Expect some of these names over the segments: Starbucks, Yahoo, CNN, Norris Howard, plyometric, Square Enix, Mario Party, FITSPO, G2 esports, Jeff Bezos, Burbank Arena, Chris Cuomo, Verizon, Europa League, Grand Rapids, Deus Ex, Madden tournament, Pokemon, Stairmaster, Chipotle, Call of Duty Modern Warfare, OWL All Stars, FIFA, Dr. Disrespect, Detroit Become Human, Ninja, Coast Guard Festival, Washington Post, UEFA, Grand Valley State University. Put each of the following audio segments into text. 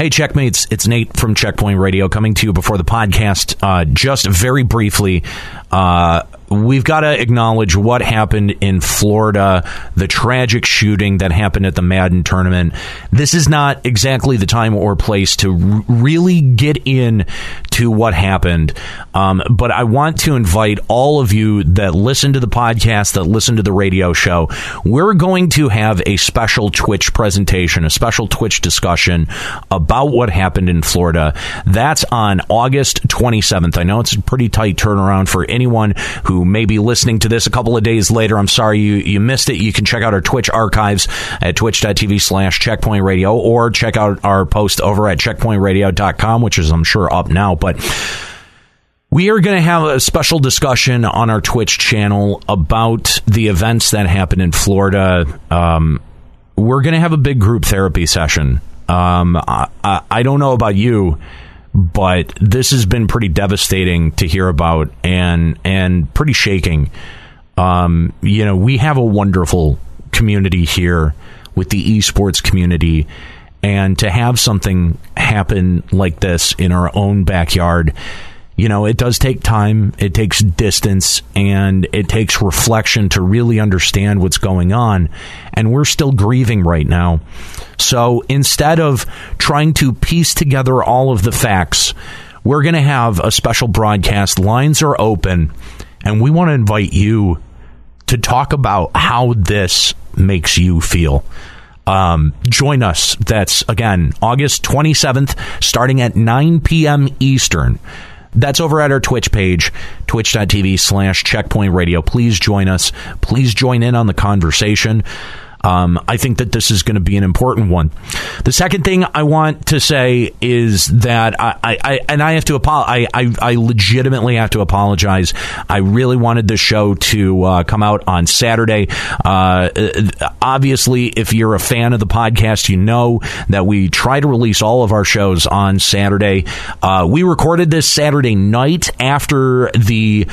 Hey, Checkmates, it's Nate from Checkpoint Radio coming to you before the podcast. Just very briefly, we've got to acknowledge what happened in Florida, the tragic shooting that happened at the Madden tournament. This is not exactly the time or place to really get in to what happened. But I want to invite all of you that listen to the podcast, that listen to the radio show. We're going to have a special Twitch presentation, a special Twitch discussion about what happened in Florida. That's on August 27th. I know it's a pretty tight turnaround for anyone who may be listening to this a couple of days later. I'm sorry you missed it. You can check out our Twitch archives at twitch.tv/Checkpoint Radio, or check out our post over at checkpointradio.com, which is, I'm sure, up now. But we are going to have a special discussion on our Twitch channel about the events that happened in Florida. We're going to have a big group therapy session. I don't know about you, but this has been pretty devastating to hear about and pretty shaking. You know, we have a wonderful community here with the esports community, and to have something happen like this in our own backyard, you know, it does take time, it takes distance, and it takes reflection to really understand what's going on. And we're still grieving right now. So instead of trying to piece together all of the facts, we're going to have a special broadcast. Lines are open, and we want to invite you to talk about how this makes you feel. Join us. That's, again, August 27th, starting at 9 p.m. Eastern. That's over at our Twitch page, twitch.tv/Checkpoint Radio. Please join us. Please join in on the conversation. I think that this is going to be an important one. The second thing I want to say is that I legitimately have to apologize. I really wanted this show to come out on Saturday. Obviously, if you're a fan of the podcast, you know that we try to release all of our shows on Saturday. We recorded this Saturday night after the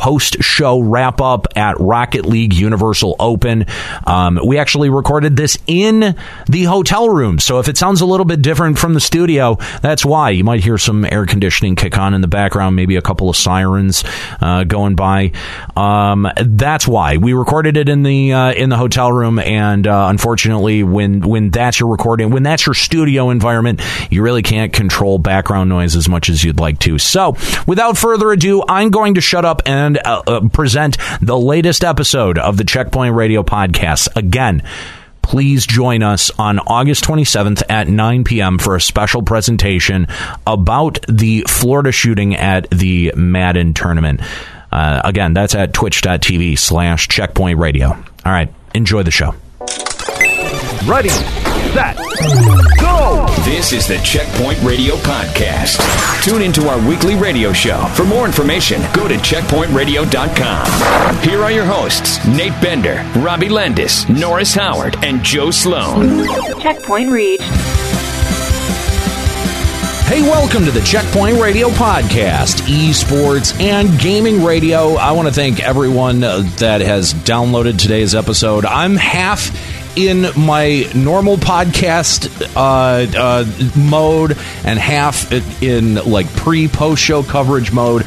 post-show wrap-up at Rocket League Universal Open. We actually recorded this in the hotel room, so if it sounds a little bit different from the studio, that's why. You might hear some air conditioning kick on in the background, maybe a couple of sirens going by. That's why we recorded it in the hotel room. And unfortunately, when that's your recording, when that's your studio environment, you really can't control background noise as much as you'd like to. So without further ado, I'm going to shut up and present the latest episode of the Checkpoint Radio podcasts. Again, please join us on August 27th at 9 p.m. for a special presentation about the Florida shooting at the Madden tournament. Again, that's at twitch.tv/Checkpoint Radio. All right, enjoy the show. Ready, set, go! This is the Checkpoint Radio Podcast. Tune into our weekly radio show. For more information, go to checkpointradio.com. Here are your hosts, Nate Bender, Robbie Landis, Norris Howard, and Joe Sloan. Checkpoint reached. Hey, welcome to the Checkpoint Radio Podcast, esports and gaming radio. I want to thank everyone that has downloaded today's episode. I'm half in my normal podcast mode and half in like pre-post show coverage mode.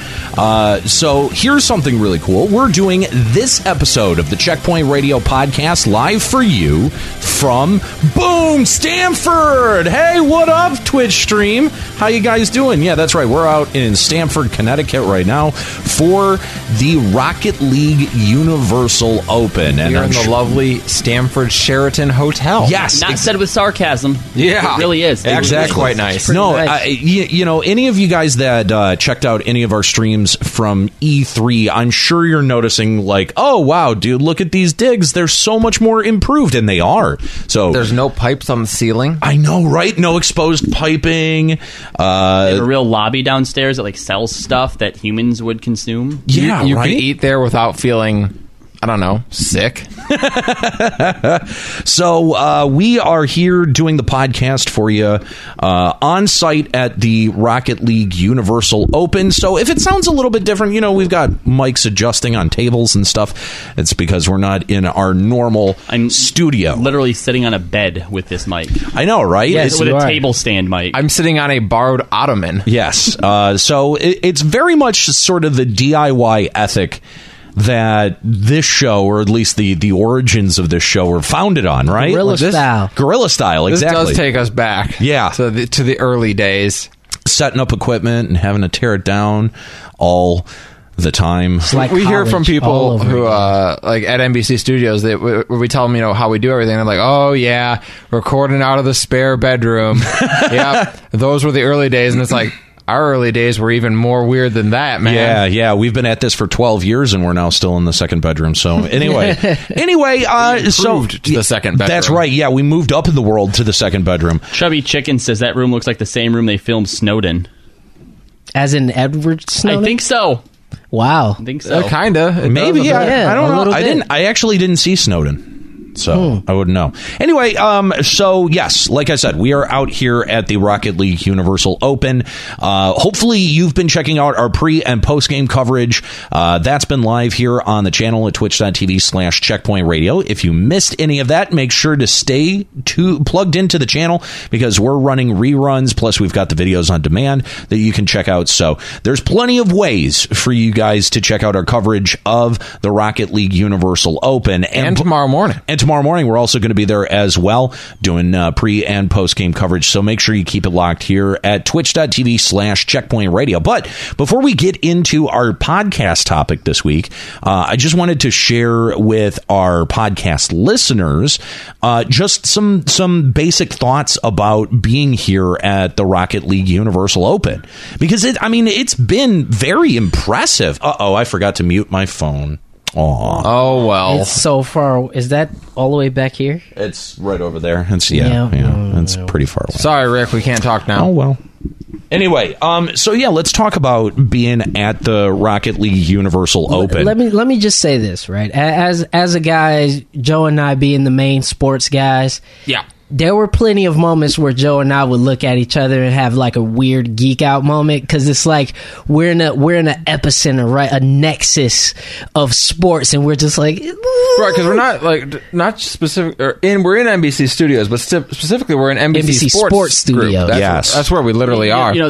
So here's something really cool. We're doing this episode of the Checkpoint Radio Podcast live for you from Boom, Stamford. Hey, what up, Twitch stream? How you guys doing? Yeah, that's right. We're out in Stamford, Connecticut right now for the Rocket League Universal Open. And we're in the lovely Stamford Sheraton Hotel. Yes. Not said with sarcasm. Yeah. It really is. It exactly. Is quite nice. No, nice. You know, any of you guys that checked out any of our streams from E3, I'm sure you're noticing like, oh, wow, dude, look at these digs. They're so much more improved, and they are. So there's no pipes on the ceiling. I know, right? No exposed piping. They have a real lobby downstairs that like sells stuff that humans would consume. Yeah, you right? You can eat there without feeling I don't know, sick. So we are here doing the podcast for you on site at the Rocket League Universal Open. So if it sounds a little bit different, you know, we've got mics adjusting on tables and stuff. It's because we're not in our normal studio. Literally sitting on a bed with this mic. I know, right? Yes, with a table stand mic. I'm sitting on a borrowed ottoman. Yes. So it's very much sort of the DIY ethic that this show, or at least the origins of this show, were founded on, right? Guerrilla style, exactly. This does take us back, yeah, to the early days, setting up equipment and having to tear it down all the time. Like we hear from people who, like at NBC Studios, that we tell them, you know, how we do everything. They're like, "Oh yeah, recording out of the spare bedroom." Yeah, those were the early days, and it's like, our early days were even more weird than that, man. Yeah. We've been at this for 12 years, and we're now still in the second bedroom. So anyway, moved to the second bedroom. That's right. Yeah, we moved up in the world to the second bedroom. Chubby Chicken says that room looks like the same room they filmed Snowden, as in Edward Snowden. I think so. Wow, I think so. Kind of. Maybe. Yeah, I don't know. I actually didn't see Snowden. So I wouldn't know. Anyway, so yes, like I said, we are out here at the Rocket League Universal Open. Hopefully you've been checking out our pre and post game coverage. That's been live here on the channel at twitch.tv/Checkpoint Radio. If you missed any of that, make sure to stay plugged into the channel, because we're running reruns. Plus we've got the videos on demand that you can check out. So there's plenty of ways for you guys to check out our coverage of the Rocket League Universal Open. And tomorrow morning. Tomorrow morning, we're also going to be there as well, doing pre and post game coverage. So make sure you keep it locked here at twitch.tv/Checkpoint Radio. But before we get into our podcast topic this week, I just wanted to share with our podcast listeners just some basic thoughts about being here at the Rocket League Universal Open, because it's been very impressive. Uh-oh, I forgot to mute my phone. Aww. Oh, well. It's so far. Is that all the way back here? It's right over there. It's, yeah. It's pretty far away. Sorry, Rick. We can't talk now. Oh, well. Anyway, so, yeah, let's talk about being at the Rocket League Universal Open. Let me just say this, right? As a guy, Joe and I being the main sports guys. Yeah. There were plenty of moments where Joe and I would look at each other and have like a weird geek out moment, because it's like we're in an epicenter, right? A nexus of sports, and we're just like, right? Because we're not specific, we're in NBC Studios, but specifically we're in NBC Sports Studios. That's where we literally are. You know,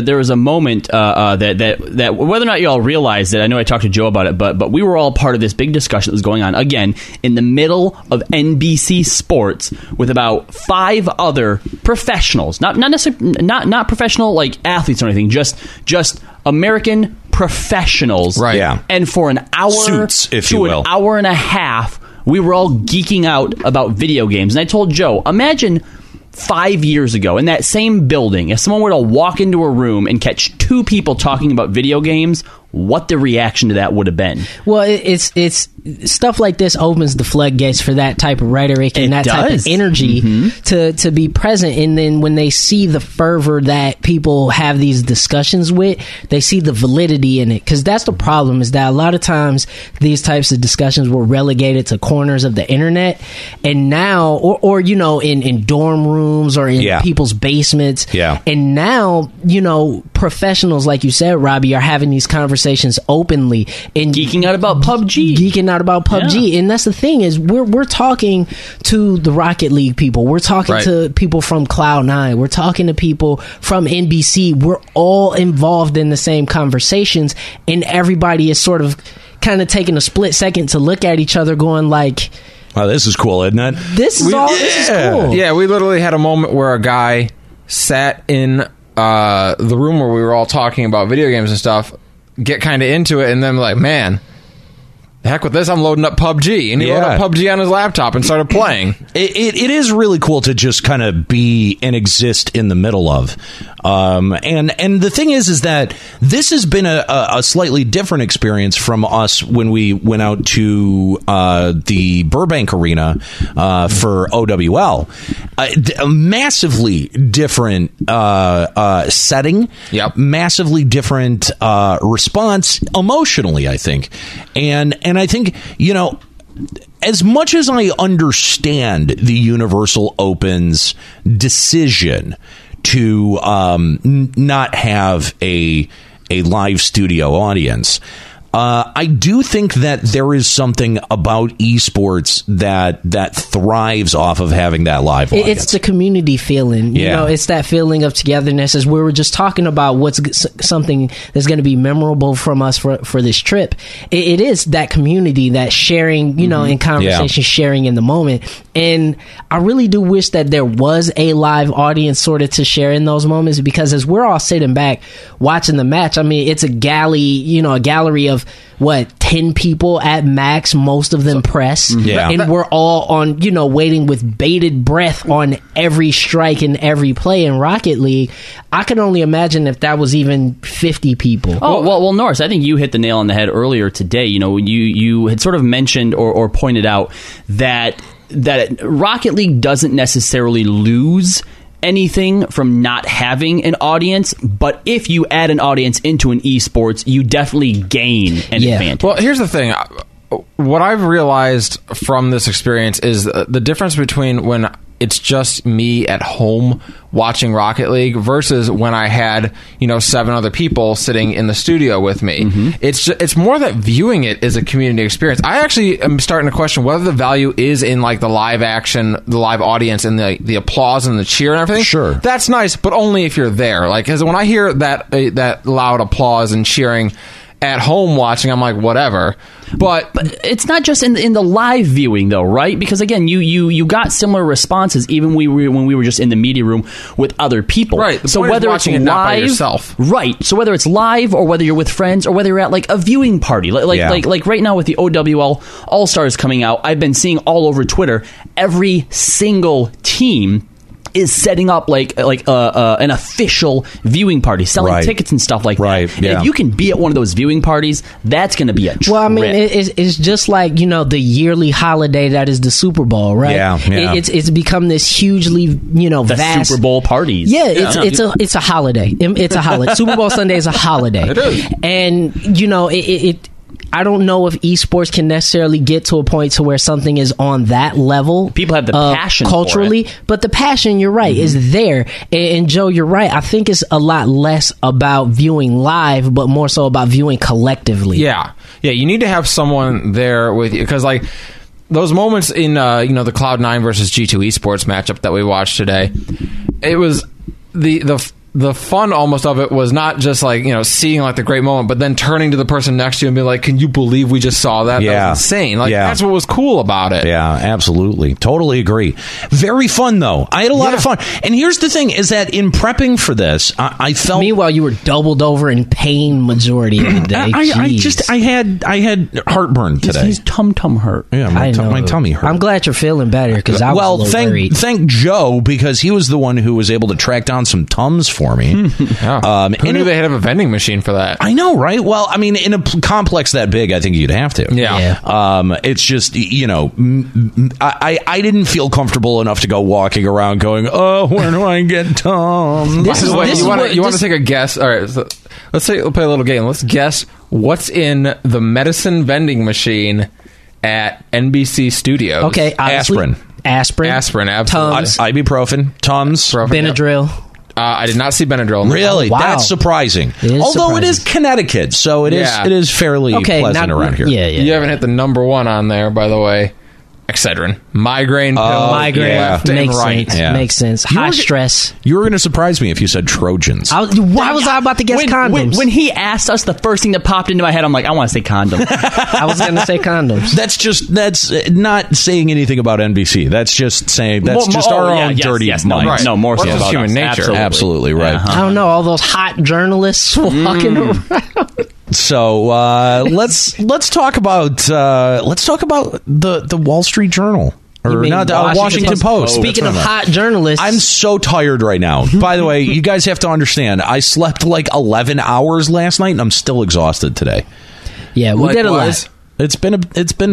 there was a moment that whether or not you all realized it, I know I talked to Joe about it, but we were all part of this big discussion that was going on again in the middle of NBC Sports with about five other professionals, not necessarily not professional like athletes or anything, just American professionals, right? Yeah. And for an hour an hour and a half, we were all geeking out about video games. And I told Joe, imagine 5 years ago in that same building, if someone were to walk into a room and catch two people talking about video games, what the reaction to that would have been. Well, it's stuff like this opens the floodgates for that type of rhetoric and type of energy to be present. And then when they see the fervor that people have these discussions with, they see the validity in it. Because that's the problem, is that a lot of times these types of discussions were relegated to corners of the internet, and now, or you know, in dorm rooms or in people's basements. Yeah. And now, you know, professionals, like you said, Robbie, are having these conversations openly and geeking out about PUBG. Yeah. And that's the thing, is we're talking to the Rocket League people. We're talking to people from Cloud9. We're talking to people from NBC. We're all involved in the same conversations, and everybody is sort of kind of taking a split second to look at each other going like, wow, this is cool, isn't it? This is cool. Yeah, we literally had a moment where a guy sat in the room where we were all talking about video games and stuff, get kind of into it, and then like, man, the heck with this, I'm loading up PUBG. And he loaded up PUBG on his laptop and started playing. It is really cool to just kind of be and exist in the middle of. And the thing is that this has been a slightly different experience from us when we went out to the Burbank Arena for OWL. a massively different setting, yep. Massively different response emotionally, I think. And I think, you know, as much as I understand the Universal Open's decision to not have a live studio audience, I do think that there is something about esports that thrives off of having that live audience. It's the community feeling. Yeah. You know, it's that feeling of togetherness, as we were just talking about, something that's going to be memorable from us for this trip. It is that community, that sharing, you know, in conversation, yeah. Sharing in the moment. And I really do wish that there was a live audience sort of to share in those moments, because as we're all sitting back watching the match, I mean, it's a gallery of what, 10 people at max, most of them press, yeah. And we're all on, you know, waiting with bated breath on every strike and every play in Rocket League. I could only imagine if that was even 50 people. Oh, well, Norris, I think you hit the nail on the head earlier today. You know, you had sort of mentioned or pointed out that Rocket League doesn't necessarily lose anything from not having an audience, but if you add an audience into an esports, you definitely gain an advantage. Well, here's the thing. What I've realized from this experience is the difference between when it's just me at home watching Rocket League versus when I had, you know, 7 other people sitting in the studio with me. Mm-hmm. It's more that viewing it is a community experience. I actually am starting to question whether the value is in like the live action, the live audience, and the applause and the cheer and everything. Sure, that's nice, but only if you're there. Like, because when I hear that loud applause and cheering at home watching, I'm like, whatever. But it's not just in the live viewing, though, right? Because, again, you got similar responses even when we were just in the media room with other people. Right. The point is watching it not by yourself. Right. So whether it's live or whether you're with friends or whether you're at, like, a viewing party. Like right now with the OWL All Stars coming out, I've been seeing all over Twitter every single team is setting up like an official viewing party, selling tickets and stuff like that. And if you can be at one of those viewing parties, that's going to be a trip. Well, I mean, it's just like, you know, the yearly holiday that is the Super Bowl, right? Yeah. It's become this hugely, you know, vast Super Bowl parties. Yeah, it's a holiday. It's a holiday. Super Bowl Sunday is a holiday. It is. And you know, I don't know if esports can necessarily get to a point to where something is on that level. People have the passion culturally, for it. But the passion, you're right, is there. And Joe, you're right. I think it's a lot less about viewing live, but more so about viewing collectively. Yeah, yeah. You need to have someone there with you, because like those moments in you know, the Cloud9 versus G2 esports matchup that we watched today, it was the fun almost of it was not just like, you know, seeing like the great moment, but then turning to the person next to you and being like, can you believe we just saw that? Yeah. That was insane. Like, that's what was cool about it. Yeah, absolutely. Totally agree. Very fun, though. I had a lot of fun. And here's the thing is that in prepping for this, I felt... Meanwhile, you were doubled over in pain majority of the day. I had heartburn today. His tum-tum hurt. Yeah, my tummy hurt. I'm glad you're feeling better, because I was worried. Thank Joe, because he was the one who was able to track down some Tums for me. Who knew they had a vending machine for that? I know, right? Well, I mean, in a complex that big, I think you'd have to. Yeah. It's just, you know, I didn't feel comfortable enough to go walking around going, oh, where do I get Tums? You want to take a guess? All right, so we'll play a little game. Let's guess what's in the medicine vending machine at NBC Studios. Okay, aspirin, absolutely. Tums, ibuprofen, Tums, Benadryl. Yep. I did not see Benadryl. Really? Wow. That's surprising. Although it is Connecticut, so it is fairly pleasant around here. Yeah, you haven't hit the number one on there, by the way. Excedrin. Migraine pill. Left and right. Makes sense. High stress. You were going to surprise me if you said Trojans. Why was I about to guess condoms? When he asked us, the first thing that popped into my head, I'm like, I want to say condom. I was going to say condoms. That's not saying anything about NBC. That's just saying, our own dirty minds. Right. No, more so about human nature. Absolutely right. Uh-huh. I don't know, all those hot journalists walking around. So let's talk about the Wall Street Journal, or not Washington Post. Speaking of hot journalists, I'm so tired right now. By the way, you guys have to understand, I slept like 11 hours last night, and I'm still exhausted today. Yeah, we did a lot. It's been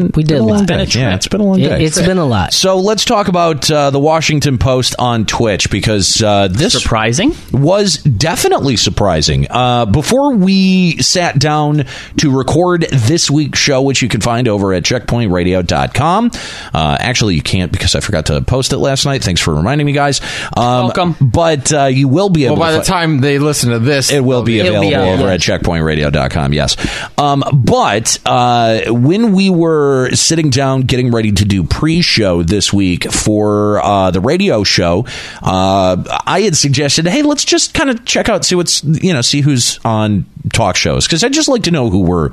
a long day. Yeah, it's been a long day. It's been a lot. So let's talk about the Washington Post on Twitch, because this surprising was definitely surprising. Before we sat down to record this week's show, which you can find over at checkpointradio.com. Actually, you can't, because I forgot to post it last night. Thanks for reminding me, guys. Welcome. But you will be able to... Well, by the time they listen to this... It will be available over at checkpointradio.com, yes. But... when we were sitting down getting ready to do pre-show this week for the radio show, I had suggested, hey, let's just kind of check out, see what's, you know, see who's on talk shows, because I'd just like to know who we're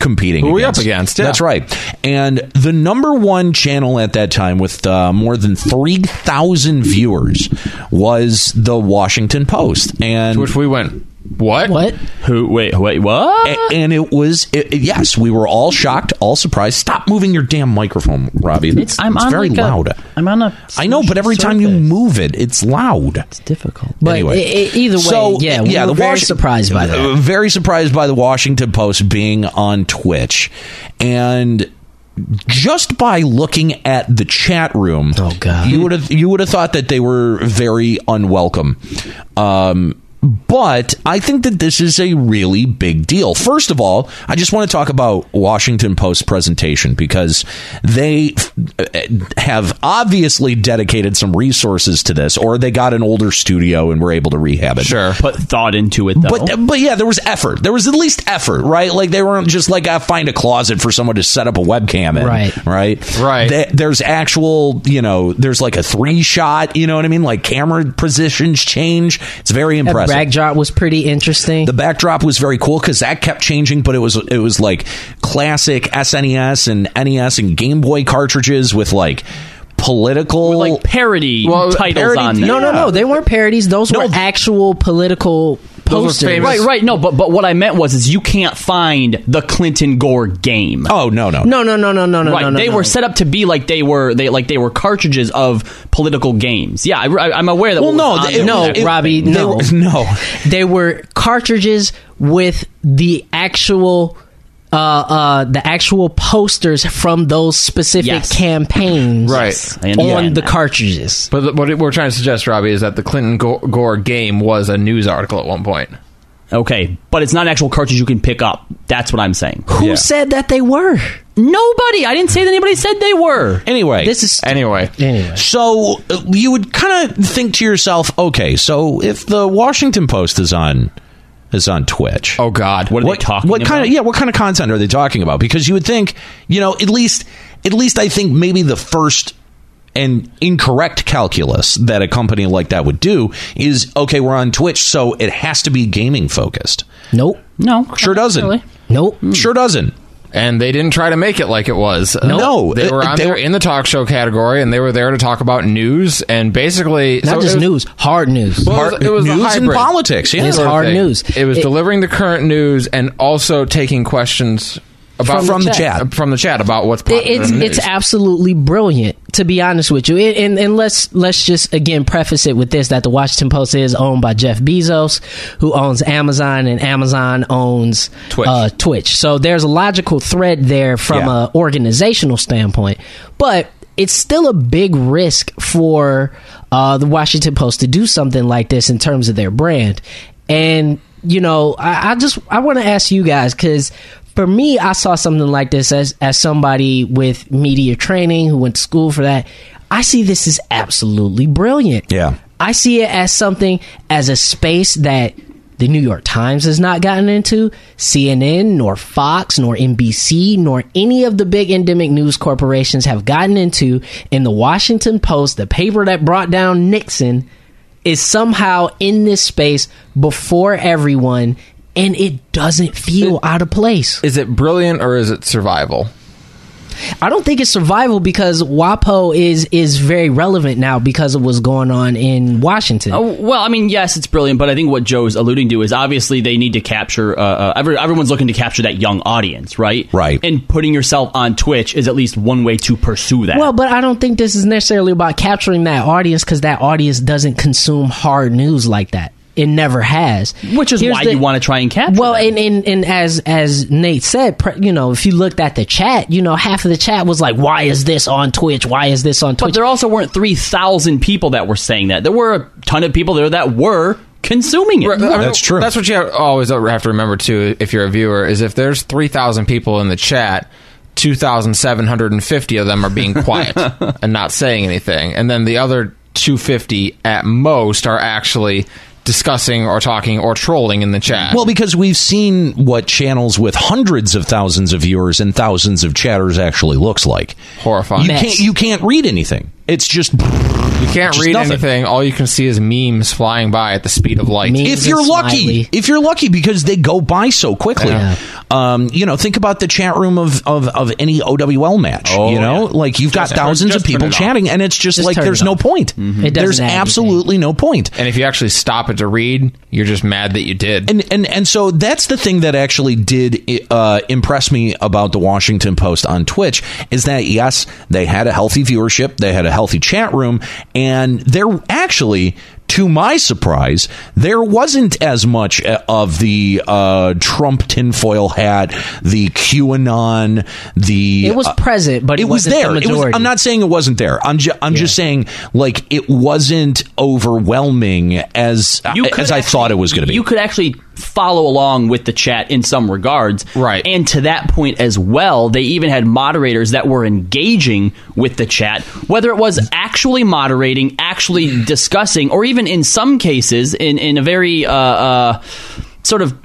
competing who against. Are we up against? Yeah. That's right. And the number one channel at that time with more than 3,000 viewers was the Washington Post, and to which we went, what? What? Who? Wait, what? And it was, yes, we were all shocked, all surprised. Stop moving your damn microphone, Robbie. It's very like loud. I'm on a... I know, but every time you move it, it's loud. It's difficult. But anyway, either way, so, we were very surprised by that. Very surprised by the Washington Post being on Twitch. And... just by looking at the chat room, oh, God. you would have thought that they were very unwelcome. But I think that this is a really big deal. First of all, I just want to talk about Washington Post presentation, because they have obviously dedicated some resources to this, or they got an older studio and were able to rehab it. Sure. Put thought into it, though. But yeah, there was effort. There was at least effort, right? Like, they weren't just like, find a closet for someone to set up a webcam in. Right. Right? Right. There's actual, you know, there's like a 3-shot, you know what I mean? Like, camera positions change. It's very impressive. The backdrop was pretty interesting. The backdrop was very cool, because that kept changing, but it was like classic SNES and NES and Game Boy cartridges with like political... with like parody titles on them. No, they weren't parodies. Those were actual political... Right. No, but what I meant was you can't find the Clinton Gore game. Oh, no. Right. They were set up to be like they were cartridges of political games. Yeah, I'm aware that. Well, they were cartridges with the actual posters from those specific campaigns on the cartridges. But what we're trying to suggest, Robbie, is that the Clinton Gore game was a news article at one point. Okay, but it's not an actual cartridge you can pick up. That's what I'm saying. Who said that they were? Nobody. I didn't say that anybody said they were. Anyway. Anyway. So you would kind of think to yourself, okay, so if the Washington Post is on Twitch. Oh, God. What are they talking about? What kind of content are they talking about? Because you would think, you know, at least I think maybe the first and incorrect calculus that a company like that would do is, okay, we're on Twitch, so it has to be gaming focused. Nope. No. Sure doesn't. Really. Nope. Sure doesn't. And they didn't try to make it like it was. No. They were there in the talk show category, and they were there to talk about news, and basically... Not just news, hard news. Well, it was news and politics. Yeah. It was hard news. It was delivering the current news and also taking questions... From the chat about what's popular in the news. It's absolutely brilliant, to be honest with you. And let's just again preface it with this, that the Washington Post is owned by Jeff Bezos, who owns Amazon, and Amazon owns Twitch. So there's a logical thread there from an organizational standpoint, but it's still a big risk for the Washington Post to do something like this in terms of their brand. And you know, I want to ask you guys, because for me, I saw something like this as somebody with media training who went to school for that. I see this as absolutely brilliant. Yeah. I see it as a space that the New York Times has not gotten into, CNN, nor Fox, nor NBC, nor any of the big endemic news corporations have gotten into. And the Washington Post, the paper that brought down Nixon, is somehow in this space before everyone. And it doesn't feel out of place. Is it brilliant or is it survival? I don't think it's survival, because WAPO is very relevant now because of what's going on in Washington. Oh, well, I mean, yes, it's brilliant, but I think what Joe's alluding to is obviously they need to capture... everyone's looking to capture that young audience, right? Right. And putting yourself on Twitch is at least one way to pursue that. Well, but I don't think this is necessarily about capturing that audience, because that audience doesn't consume hard news like that. it never has. Which is why you want to try and capture. Well, and as Nate said, you know, if you looked at the chat, you know, half of the chat was like, why is this on Twitch? Why is this on Twitch? But there also weren't 3,000 people that were saying that. There were a ton of people there that were consuming it. That's true. That's what you always have to remember, too, if you're a viewer, is if there's 3,000 people in the chat, 2,750 of them are being quiet and not saying anything. And then the other 250 at most are actually discussing or talking or trolling in the chat. Well, because we've seen what channels with hundreds of thousands of viewers and thousands of chatters actually looks like. Horrifying. You can't read anything. It's just... You can't read anything. All you can see is memes flying by at the speed of light. Memes, if you're lucky, because they go by so quickly. Yeah. You know, think about the chat room of any OWL match. Oh, you know, like you've got thousands of people chatting, and it's just like there's no point. Mm-hmm. There's absolutely no point. And if you actually stop it to read, you're just mad that you did. And so that's the thing that actually did impress me about the Washington Post on Twitch is that yes, they had a healthy viewership, they had a healthy chat room. And there actually, to my surprise, there wasn't as much of the Trump tinfoil hat, the QAnon, the... It was present, but it wasn't there. The majority. I'm not saying it wasn't there. I'm just saying, like, it wasn't overwhelming as I thought it was going to be. You could actually follow along with the chat in some regards. Right. And to that point as well, they even had moderators that were engaging with the chat, whether it was actually moderating, actually discussing, or even in some cases, in a very sort of...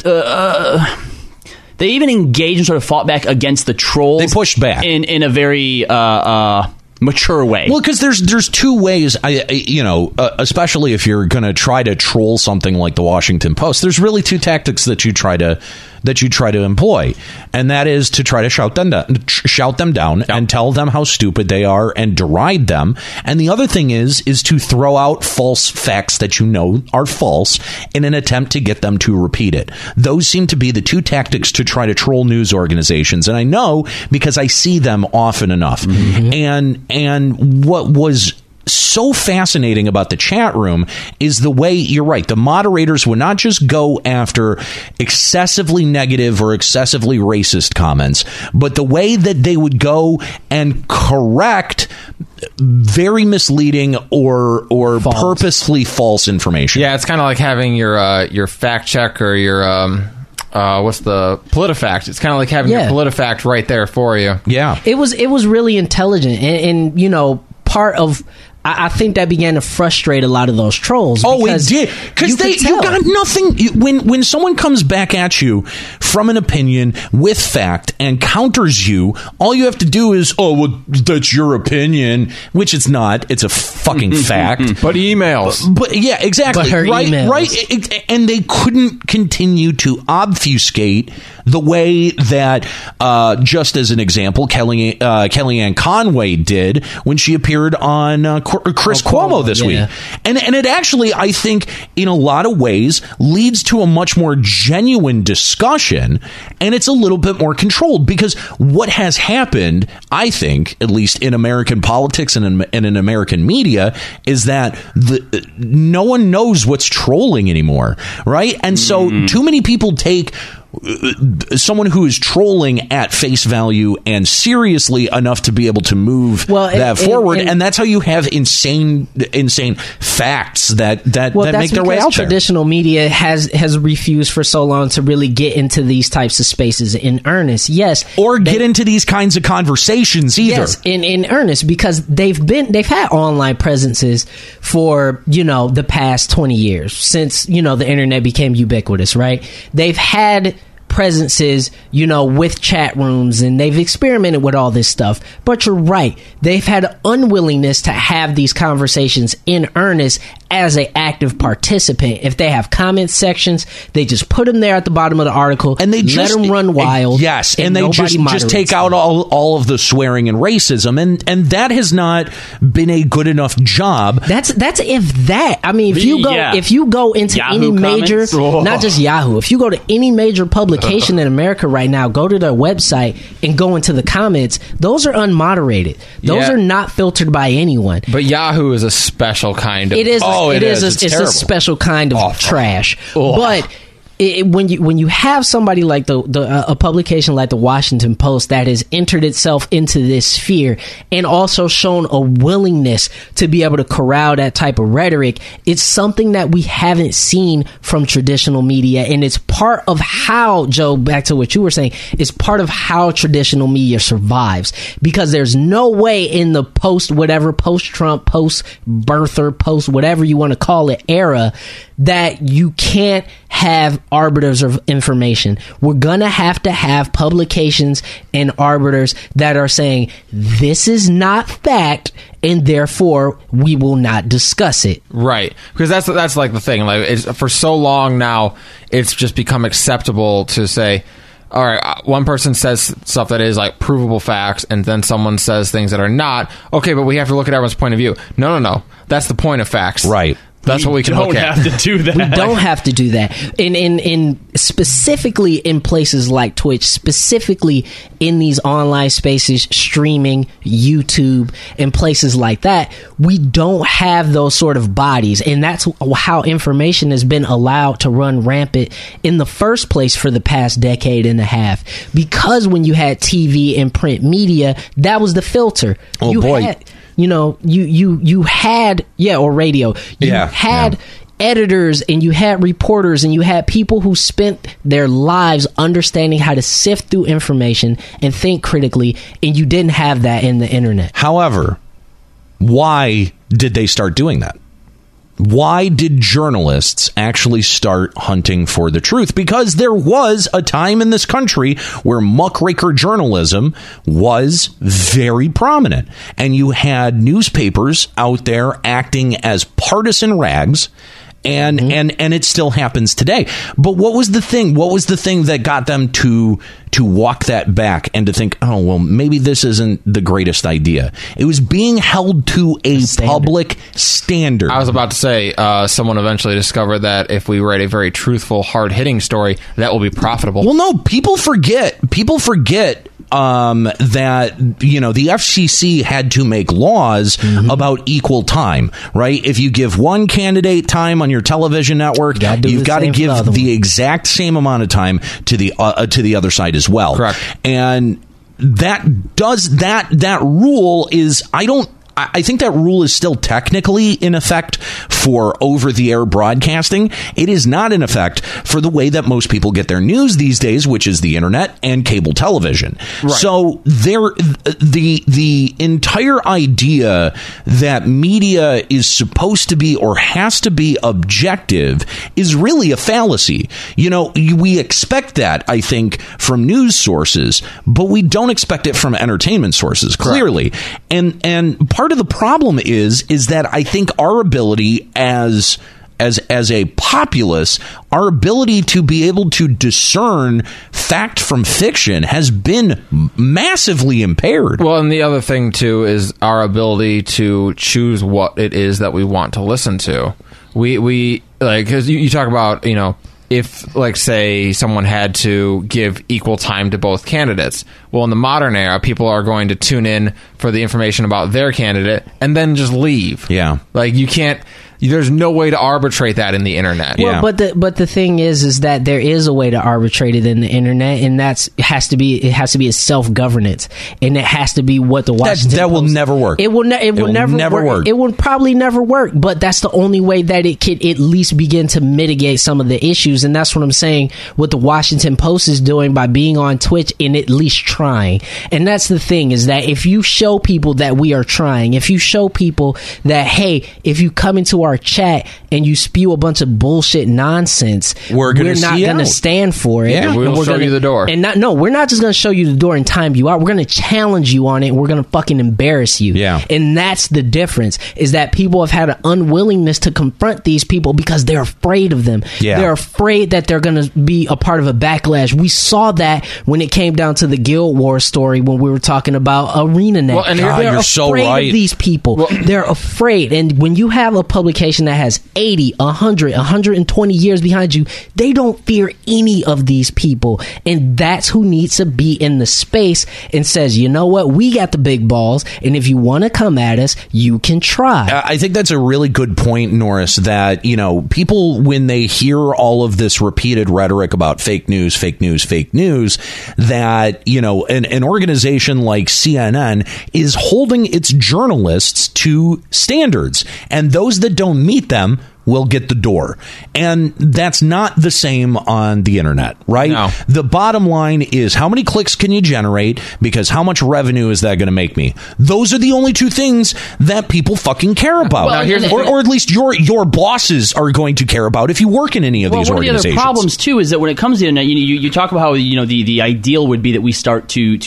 they even engaged and sort of fought back against the trolls. They pushed back. In a very... mature way. Well, because there's two ways, especially if you're going to try to troll something like the Washington Post, there's really two tactics that you try to employ, and that is to try to shout them down and tell them how stupid they are and deride them. And the other thing is to throw out false facts that you know are false in an attempt to get them to repeat it. Those seem to be the two tactics to try to troll news organizations, and I know because I see them often enough. Mm-hmm. And what was so fascinating about the chat room is the way, you're right, the moderators would not just go after excessively negative or excessively racist comments, but the way that they would go and correct very misleading or false. Purposely false information. Yeah, it's kind of like having your fact check or your what's the PolitiFact? It's kind of like having your PolitiFact right there for you. Yeah, it was really intelligent, and you know, part of I think that began to frustrate a lot of those trolls. Oh, it did, because you got nothing. When someone comes back at you from an opinion with fact and counters you, all you have to do is, oh, well, that's your opinion, which it's not. It's a fucking fact. But emails. But yeah, exactly. But her emails. Right. And they couldn't continue to obfuscate the way that, just as an example, Kellyanne Conway did when she appeared on Chris Cuomo this week. And it actually, I think, in a lot of ways, leads to a much more genuine discussion, and it's a little bit more controlled, because what has happened, I think, at least in American politics and in American media, is that no one knows what's trolling anymore, right? And so too many people take someone who is trolling at face value and seriously enough to be able to move forward, and that's how you have insane facts that make their way out there. Traditional media has refused for so long to really get into these types of spaces in earnest. Yes, or get into these kinds of conversations either. Yes, in earnest, because they've had online presences for, you know, the past 20 years since, you know, the internet became ubiquitous. Right, they've had presences, you know, with chat rooms, and they've experimented with all this stuff. But you're right, they've had an unwillingness to have these conversations in earnest as an active participant. If they have comment sections, they just put them there at the bottom of the article, and they just let them run wild. And they just take out all of the swearing and racism, and that has not been a good enough job. That's if you go into any major, not just Yahoo, if you go to any major public education in America right now, go to their website and go into the comments. Those are unmoderated. Those are not filtered by anyone. But Yahoo is a special kind of... It's a special kind of trash. Ugh. But... When you have somebody like a publication like the Washington Post that has entered itself into this sphere and also shown a willingness to be able to corral that type of rhetoric, it's something that we haven't seen from traditional media, and it's part of how, Joe, back to what you were saying, it's part of how traditional media survives, because there's no way in the post-whatever, post-Trump, post-birther, post-whatever you want to call it era that you can't have arbiters of information. We're gonna have to have publications and arbiters that are saying this is not fact, and therefore we will not discuss it. Right, because that's like the thing. Like, it's, for so long now, it's just become acceptable to say, all right, one person says stuff that is like provable facts, and then someone says things that are not. Okay, but we have to look at everyone's point of view. No. That's the point of facts. Right. That's what we can look at. We don't have to do that. We don't have to do that. In specifically in places like Twitch, specifically in these online spaces, streaming, YouTube, and places like that, we don't have those sort of bodies. And that's how information has been allowed to run rampant in the first place for the past decade and a half. Because when you had TV and print media, that was the filter. Oh, boy. You had editors, and you had reporters, and you had people who spent their lives understanding how to sift through information and think critically, and you didn't have that in the internet. However, why did they start doing that? Why did journalists actually start hunting for the truth? Because there was a time in this country where muckraker journalism was very prominent, and you had newspapers out there acting as partisan rags, and mm-hmm. and it still happens today. But what was the thing? What was the thing that got them to walk that back and to think, oh, well, maybe this isn't the greatest idea? It was being held to a public standard. I was about to say, someone eventually discovered that if we write a very truthful, hard-hitting story, that will be profitable. Well, no, people forget that, you know, the FCC had to make laws mm-hmm. about equal time, right? If you give one candidate time on your television network, you've got to give the exact same amount of time to the other side as well. Correct. And that does that rule is I think that rule is still technically in effect for over-the-air broadcasting. It is not in effect for the way that most people get their news these days, which is the internet and cable television. Right. So the entire idea that media is supposed to be or has to be objective is really a fallacy. You know, we expect that, I think, from news sources, but we don't expect it from entertainment sources, clearly. Correct. And part of the problem is that I think our ability as a populace, our ability to be able to discern fact from fiction has been massively impaired. Well, and the other thing, too, is our ability to choose what it is that we want to listen to. We like, 'cause you talk about, you know, if, like, say, someone had to give equal time to both candidates. Well, in the modern era, people are going to tune in for the information about their candidate and then just leave. Yeah. Like, you can't... There's no way to arbitrate that in the internet. Well, yeah. But the thing is that there is a way to arbitrate it in the internet, and it has to be a self-governance, and it has to be what the Washington Post... That will never work. It will never work. It will probably never work, but that's the only way that it could at least begin to mitigate some of the issues, and that's what I'm saying. What the Washington Post is doing by being on Twitch and at least trying, and that's the thing, is that if you show people that we are trying, if you show people that, hey, if you come into our chat and you spew a bunch of bullshit nonsense, we're not going to stand for it. Yeah, we'll show you the door. And we're not just going to show you the door and time you out. We're going to challenge you on it. And we're going to fucking embarrass you. Yeah. And that's the difference, is that people have had an unwillingness to confront these people because they're afraid of them. Yeah. They're afraid that they're going to be a part of a backlash. We saw that when it came down to the Guild Wars story when we were talking about ArenaNet. Well, and they're afraid of these people. Well, they're afraid. And when you have a public education that has 80, 100, 120 years behind you, they don't fear any of these people. And that's who needs to be in the space and says, you know what, we got the big balls, and if you want to come at us, you can try. I think that's a really good point, Norris, that, you know, people, when they hear all of this repeated rhetoric about fake news, that, you know, an organization like CNN is holding its journalists to standards, and those that don't meet them will get the door. And that's not the same on the internet, right? No. The bottom line is, how many clicks can you generate? Because how much revenue is that going to make me? Those are the only two things that people fucking care about. Well, or at least your bosses are going to care about if you work in any of these organizations. One of the other problems, too, is that when it comes to the internet, you talk about how, you know, the ideal would be that we start to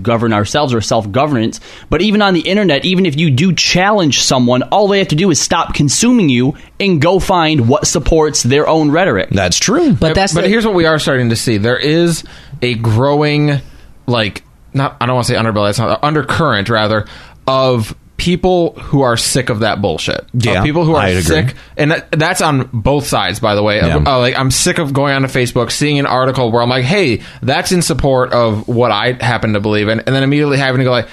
govern ourselves, or self-governance. But even on the internet, even if you do challenge someone, all they have to do is stop consuming you and go find what supports their own rhetoric. That's true. But here's what we are starting to see. There is a growing, like, not, I don't want to say underbelly, that's not, undercurrent, rather, of people who are sick of that bullshit. Yeah, people who are sick, and that's on both sides, by the way. Yeah. Like, I'm sick of going onto Facebook, seeing an article where I'm like, hey, that's in support of what I happen to believe in, and then immediately having to go like,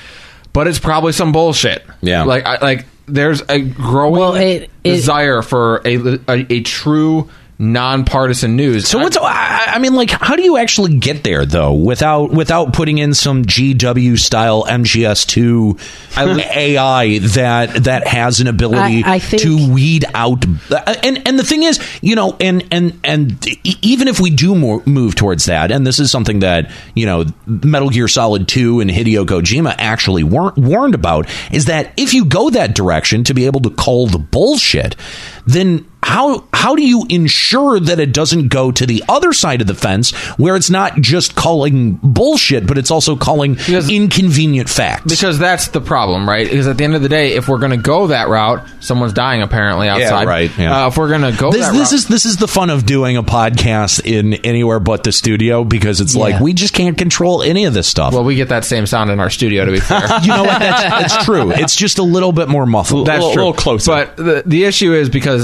but it's probably some bullshit. Yeah. Like there's a growing desire for a true nonpartisan news. So what's, I mean, like, how do you actually get there, though, without putting in some GW style MGS2 AI that has an ability to weed out? And the thing is, you know, and even if we do move towards that, and this is something that, you know, Metal Gear Solid 2 and Hideo Kojima actually weren't warned about, is that if you go that direction to be able to call the bullshit, then how do you ensure that it doesn't go to the other side of the fence, where it's not just calling bullshit, but it's also calling inconvenient facts? Because that's the problem, right? Because at the end of the day, if we're going to go that route, someone's dying apparently outside. Yeah, right. Yeah. If we're going to go that route, this is the fun of doing a podcast in anywhere but the studio, because it's like, we just can't control any of this stuff. Well, we get that same sound in our studio, to be fair. You know what? That's true. It's just a little bit more muffled. That's true. A little closer. But the issue is, because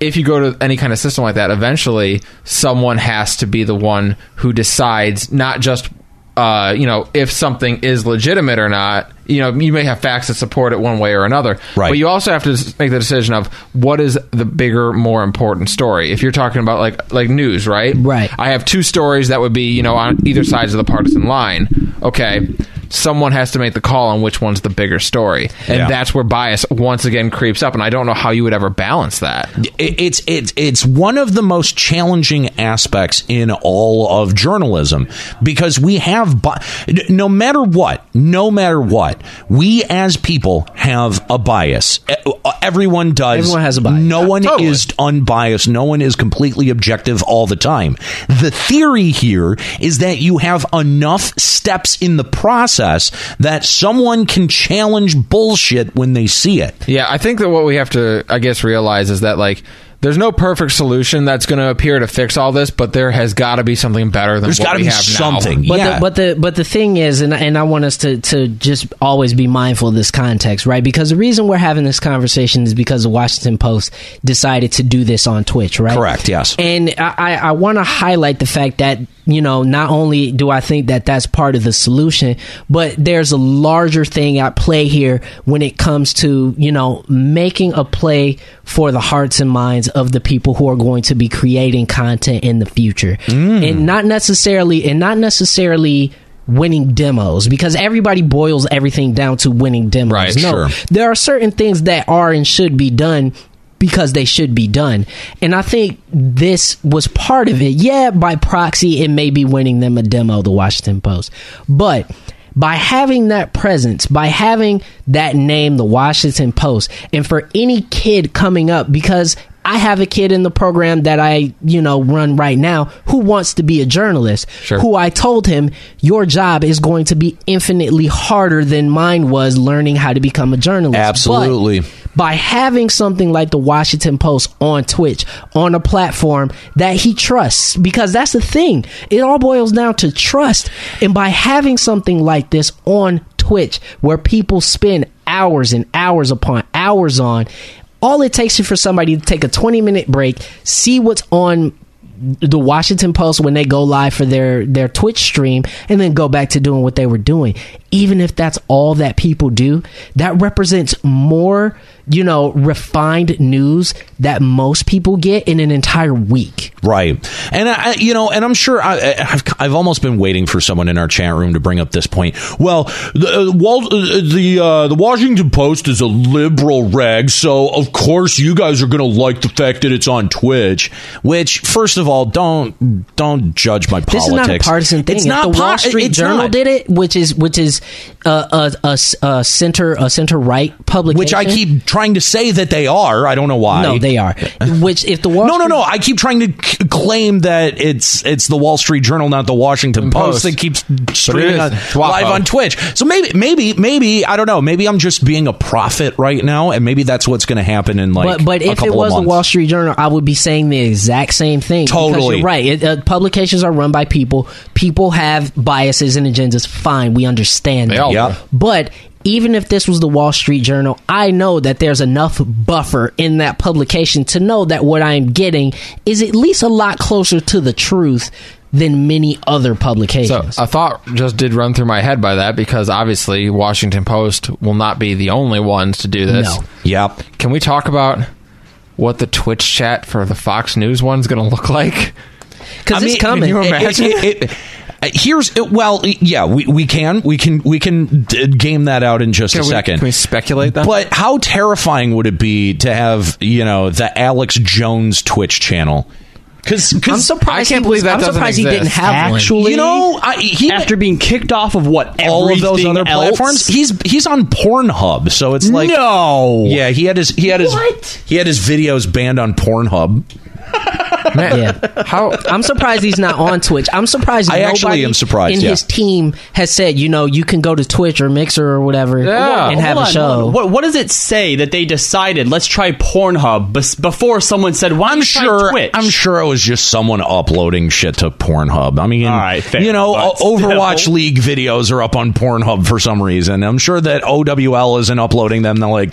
if you go to any kind of system like that, eventually someone has to be the one who decides not just, you know, if something is legitimate or not. You know, you may have facts that support it one way or another, right? But you also have to make the decision of what is the bigger, more important story. If you're talking about like news, right? Right. I have two stories that would be, you know, on either sides of the partisan line. Okay, someone has to make the call on which one's the bigger story, and that's where bias once again creeps up. And I don't know how you would ever balance that. It's one of the most challenging aspects in all of journalism, because we have no matter what. We as people have a bias. Everyone does. Everyone has a bias. No one is unbiased. No one is completely objective all the time. The theory here is that you have enough steps in the process that someone can challenge bullshit when they see it. Yeah, I think that what we have to, I guess, realize is that, like, there's no perfect solution that's going to appear to fix all this, but there has got to be something better than what we have now. There's got to be something. Yeah. But the thing is, and I want us to just always be mindful of this context, right? Because the reason we're having this conversation is because the Washington Post decided to do this on Twitch, right? Correct, yes. And I want to highlight the fact that, you know, not only do I think that that's part of the solution, but there's a larger thing at play here when it comes to, you know, making a play for the hearts and minds of the people who are going to be creating content in the future. And not necessarily winning demos, because everybody boils everything down to winning demos. Right, no, sure. There are certain things that are and should be done because they should be done. And I think this was part of it. Yeah, by proxy, it may be winning them a demo, the Washington Post. But by having that presence, by having that name, the Washington Post, and for any kid coming up, because I have a kid in the program that I, you know, run right now who wants to be a journalist, sure, who I told him, your job is going to be infinitely harder than mine was learning how to become a journalist. Absolutely. But by having something like the Washington Post on Twitch, on a platform that he trusts, because that's the thing, it all boils down to trust. And by having something like this on Twitch, where people spend hours and hours upon hours on All it takes is for somebody to take a 20-minute break, see what's on the Washington Post when they go live for their Twitch stream, and then go back to doing what they were doing. Even if that's all that people do, that represents more, you know, refined news that most people get in an entire week. Right. And I'm sure I've almost been waiting for someone in our chat room to bring up this point. Well, the Washington Post is a liberal rag, so of course you guys are going to like the fact that it's on Twitch. Which, first of all, don't judge my politics. This is not a partisan thing. It's not. If the Wall Street Journal did it, which is a center right publication, which I keep trying to say that they are. I don't know why. No, they are. Which if the Wall Street... No. I keep trying to claim that it's the Wall Street Journal, not the Washington Post, that keeps streaming live on Twitch. So maybe I don't know. Maybe I'm just being a prophet right now, and maybe that's what's going to happen in like. But if it was the Wall Street Journal, I would be saying the exact same thing. Totally, you're right. Publications are run by people. People have biases and agendas. Fine, we understand that. Yeah. But even if this was the Wall Street Journal, I know that there's enough buffer in that publication to know that what I'm getting is at least a lot closer to the truth than many other publications. So a thought just did run through my head by that, because obviously Washington Post will not be the only ones to do this. No. Yep. Can we talk about what the Twitch chat for the Fox News one's going to look like? Because it's coming. Can you imagine? We can game that out in just a second. Can we speculate that? But how terrifying would it be to have, you know, the Alex Jones Twitch channel? Because I'm surprised. I can't believe that. I'm surprised he didn't have actually. You know, after being kicked off of what, all of those other platforms, he's on Pornhub. So it's like, no, yeah, he had his videos banned on Pornhub. Man. Yeah. I'm surprised he's not on Twitch. I'm surprised nobody in his team has said, you know, you can go to Twitch or Mixer or whatever and have a show. What does it say that they decided, let's try Pornhub, before someone said, why don't you try Twitch? I'm sure it was just someone uploading shit to Pornhub. I mean, all right, Overwatch League videos are up on Pornhub for some reason. I'm sure that OWL isn't uploading them. They're like,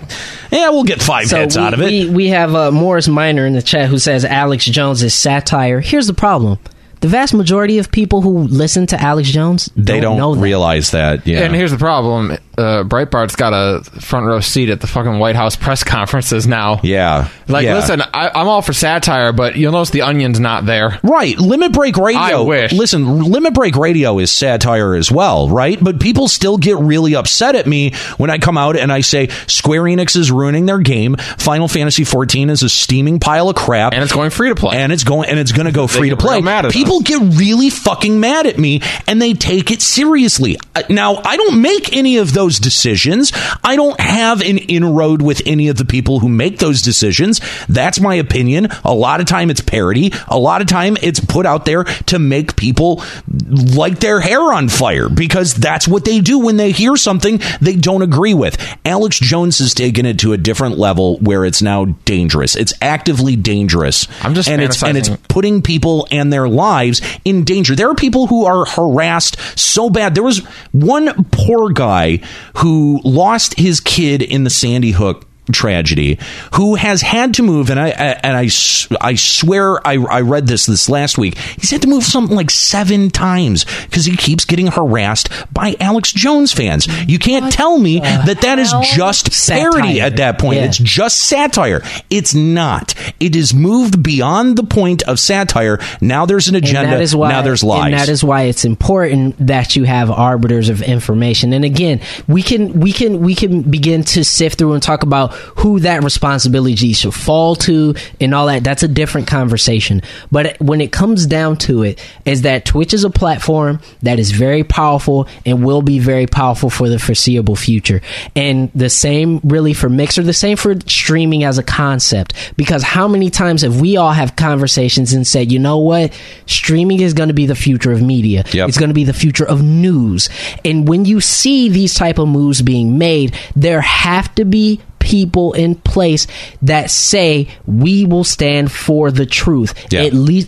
yeah, we'll get five hits out of it. We have Morris Minor in the chat who says Alex Jones is satire. Here's the problem. The vast majority of people who listen to Alex Jones don't realize that. Yeah. And here's the problem. Breitbart's got a front row seat at the fucking White House press conferences now. Yeah. Listen, I'm all for satire, but you'll notice The Onion's not there. Right. Limit Break Radio. I wish. Listen, Limit Break Radio is satire as well, right? But people still get really upset at me when I come out and I say Square Enix is ruining their game. Final Fantasy XIV is a steaming pile of crap. And it's going free to play. And it's going to go free to play. People get really fucking mad at me, and they take it seriously. Now, I don't make any of those decisions. I don't have an inroad with any of the people who make those decisions. That's my opinion. A lot of time it's parody. A lot of time it's put out there to make people light their hair on fire, because that's what they do when they hear something they don't agree with. Alex Jones has taken it to a different level where it's now dangerous. It's actively dangerous. I'm just and it's putting people and their lives in danger. There are people who are harassed so bad. There was one poor guy who lost his kid in the Sandy Hook tragedy, who has had to move, and I swear I read this last week, he's had to move something like 7 times because he keeps getting harassed by Alex Jones fans. You can't tell me that is just parody at that point. Yeah. It's just satire. It's not. It is moved beyond the point of satire. Now there's an agenda. Now there's lies. And that is why it's important that you have arbiters of information. And again, we can begin to sift through and talk about who that responsibility should fall to and all that. That's a different conversation. But when it comes down to it, is that Twitch is a platform that is very powerful and will be very powerful for the foreseeable future. And the same really for Mixer, the same for streaming as a concept. Because how many times have we all have conversations and said, you know what? Streaming is going to be the future of media. Yep. It's going to be the future of news. And when you see these type of moves being made, there have to be people in place that say we will stand for the truth. Yeah.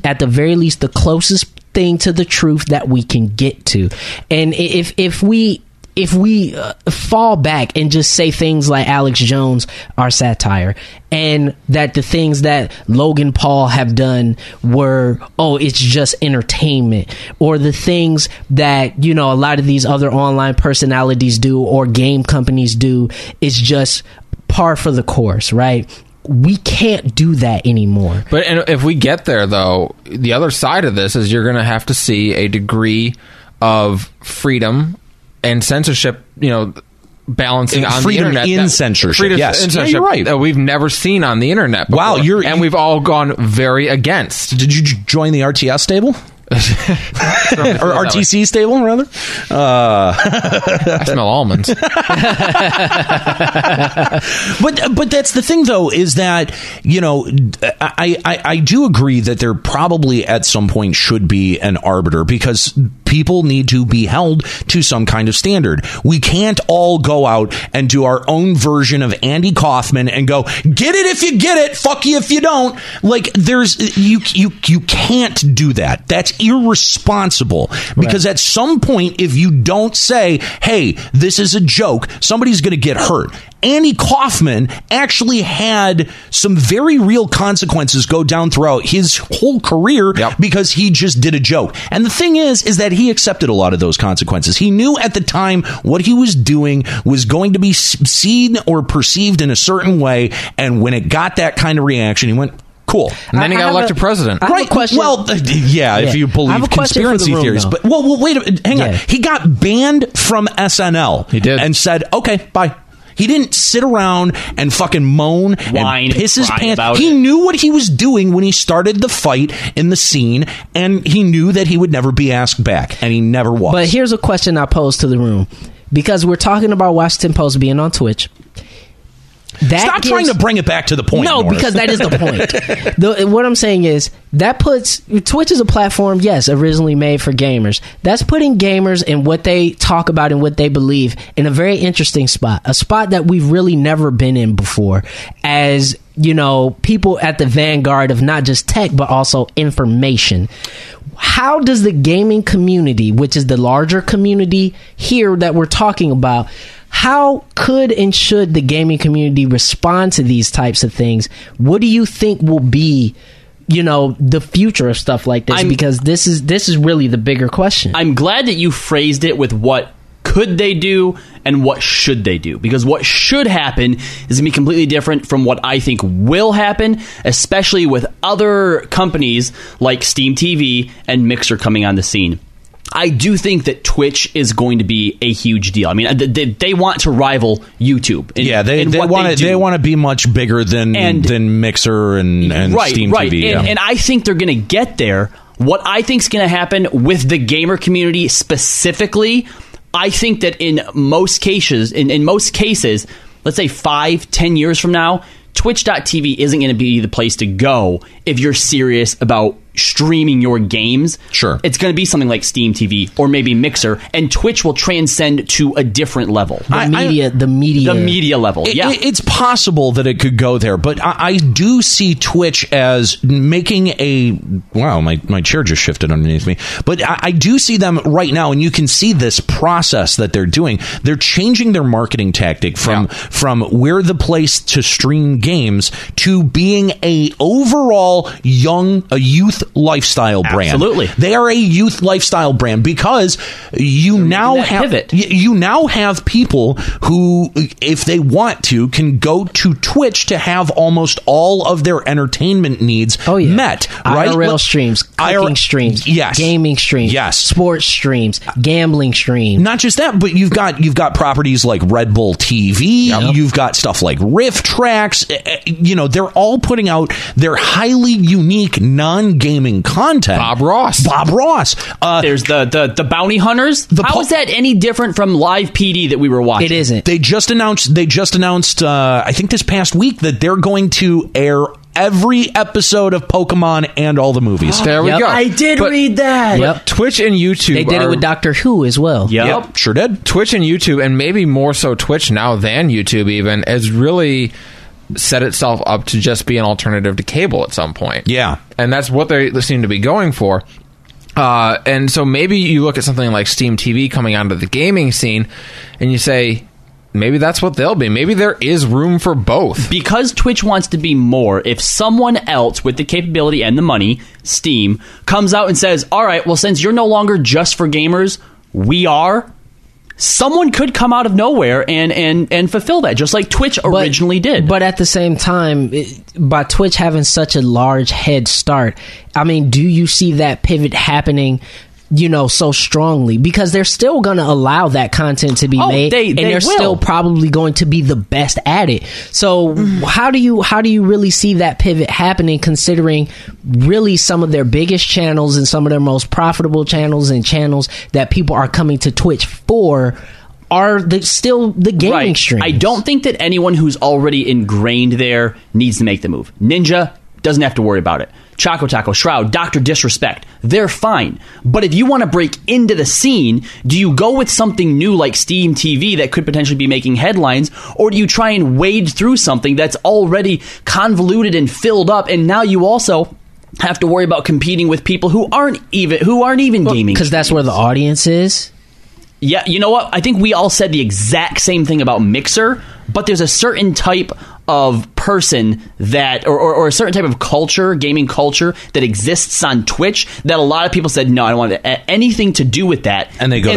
At the very least the closest thing to the truth that we can get to. And if we if we fall back and just say things like Alex Jones are satire, and that the things that Logan Paul have done were, oh, it's just entertainment, or the things that, you know, a lot of these other online personalities do or game companies do, it's just par for the course, right? We can't do that anymore. But and if we get there, though, the other side of this is you're going to have to see a degree of freedom and censorship, you know, balancing on the internet. Freedom in censorship. Freedom in censorship. Yeah, you're right. That we've never seen on the internet before. Wow, and we've all gone very against. Did you join the RTS stable? Or RTC stable, rather. I smell almonds. But that's the thing, though, is that, you know, I do agree that there probably at some point should be an arbiter, because people need to be held to some kind of standard. We can't all go out and do our own version of Andy Kaufman and go, get it if you get it, fuck you if you don't. Like, there's you can't do that. That's irresponsible, because at some point, if you don't say, hey, this is a joke, somebody's going to get hurt. Andy Kaufman actually had some very real consequences go down throughout his whole career, because he just did a joke. And the thing is that he accepted a lot of those consequences. He knew at the time what he was doing was going to be seen or perceived in a certain way. And when it got that kind of reaction, he went, cool. And then he got elected president. Right. Well, yeah, if you believe conspiracy theories. But well, wait a minute. Hang on. He got banned from SNL. He did. And said, okay, bye. He didn't sit around and fucking moan and piss his pants. He knew what he was doing when he started the fight in the scene, and he knew that he would never be asked back, and he never was. But here's a question I pose to the room, because we're talking about Washington Post being on Twitch. Stop trying to bring it back to the point. No, Norris. Because that is the point. What I'm saying is that puts Twitch as a platform, yes, originally made for gamers. That's putting gamers and what they talk about and what they believe in a very interesting spot, a spot that we've really never been in before, as, you know, people at the vanguard of not just tech, but also information. How does the gaming community, which is the larger community here that we're talking about, how could and should the gaming community respond to these types of things? What do you think will be, you know, the future of stuff like this? Because this is really the bigger question. I'm glad that you phrased it with what could they do and what should they do, because what should happen is going to be completely different from what I think will happen, especially with other companies like Steam TV and Mixer coming on the scene. I do think that Twitch is going to be a huge deal. I mean, they want to rival YouTube. They want to be much bigger than Mixer and Steam TV. And I think they're going to get there. What I think is going to happen with the gamer community specifically, I think that in most cases, let's say 5-10 years from now, Twitch.tv isn't going to be the place to go if you're serious about streaming your games. Sure. It's going to be something like Steam TV or maybe Mixer, and Twitch will transcend to a different level. The media level. It's possible that it could go there, but I do see Twitch as making a... Wow, my chair just shifted underneath me. But I do see them right now, and you can see this process that they're doing. They're changing their marketing tactic from we're the place to stream games to being a overall youth lifestyle brand. Absolutely. They are a youth lifestyle brand, because you now have people who, if they want to, can go to Twitch to have almost all of their entertainment needs met. Right? IRL streams, cooking streams, yes. Gaming streams, yes. Sports streams, gambling streams. Not just that, but you've got properties like Red Bull TV, you've got stuff like Riff Tracks, you know, they're all putting out their highly unique non-gaming content. Bob Ross. There's the bounty hunters. How is that any different from Live PD that we were watching? It isn't. They just announced I think this past week that they're going to air every episode of Pokemon and all the movies. There we go. I did read that. Yep. Twitch and YouTube. They did it with Doctor Who as well. Yep. Sure did. Twitch and YouTube, and maybe more so Twitch now than YouTube even, is really set itself up to just be an alternative to cable at some point. Yeah. And that's what they seem to be going for. And so maybe you look at something like Steam TV coming onto the gaming scene and you say, maybe that's what they'll be. Maybe there is room for both. Because Twitch wants to be more, if someone else with the capability and the money, Steam, comes out and says, all right, well, since you're no longer just for gamers, we are, someone could come out of nowhere and fulfill that, just like Twitch originally did. But at the same time, by Twitch having such a large head start, I mean, do you see that pivot happening, you know, so strongly? Because they're still going to allow that content to be made, and they're still probably going to be the best at it. So how do you really see that pivot happening, considering really some of their biggest channels and some of their most profitable channels and channels that people are coming to Twitch for are still the gaming stream? I don't think that anyone who's already ingrained there needs to make the move. Ninja doesn't have to worry about it. Choco Taco, Shroud, Dr. Disrespect, they're fine. But if you want to break into the scene, do you go with something new like Steam TV that could potentially be making headlines, or do you try and wade through something that's already convoluted and filled up, and now you also have to worry about competing with people who aren't even gaming? Because that's where the audience is. Yeah, you know what? I think we all said the exact same thing about Mixer, but there's a certain type of person that, or a certain type of culture, gaming culture, that exists on Twitch that a lot of people said, no, I don't want anything to do with that. And they go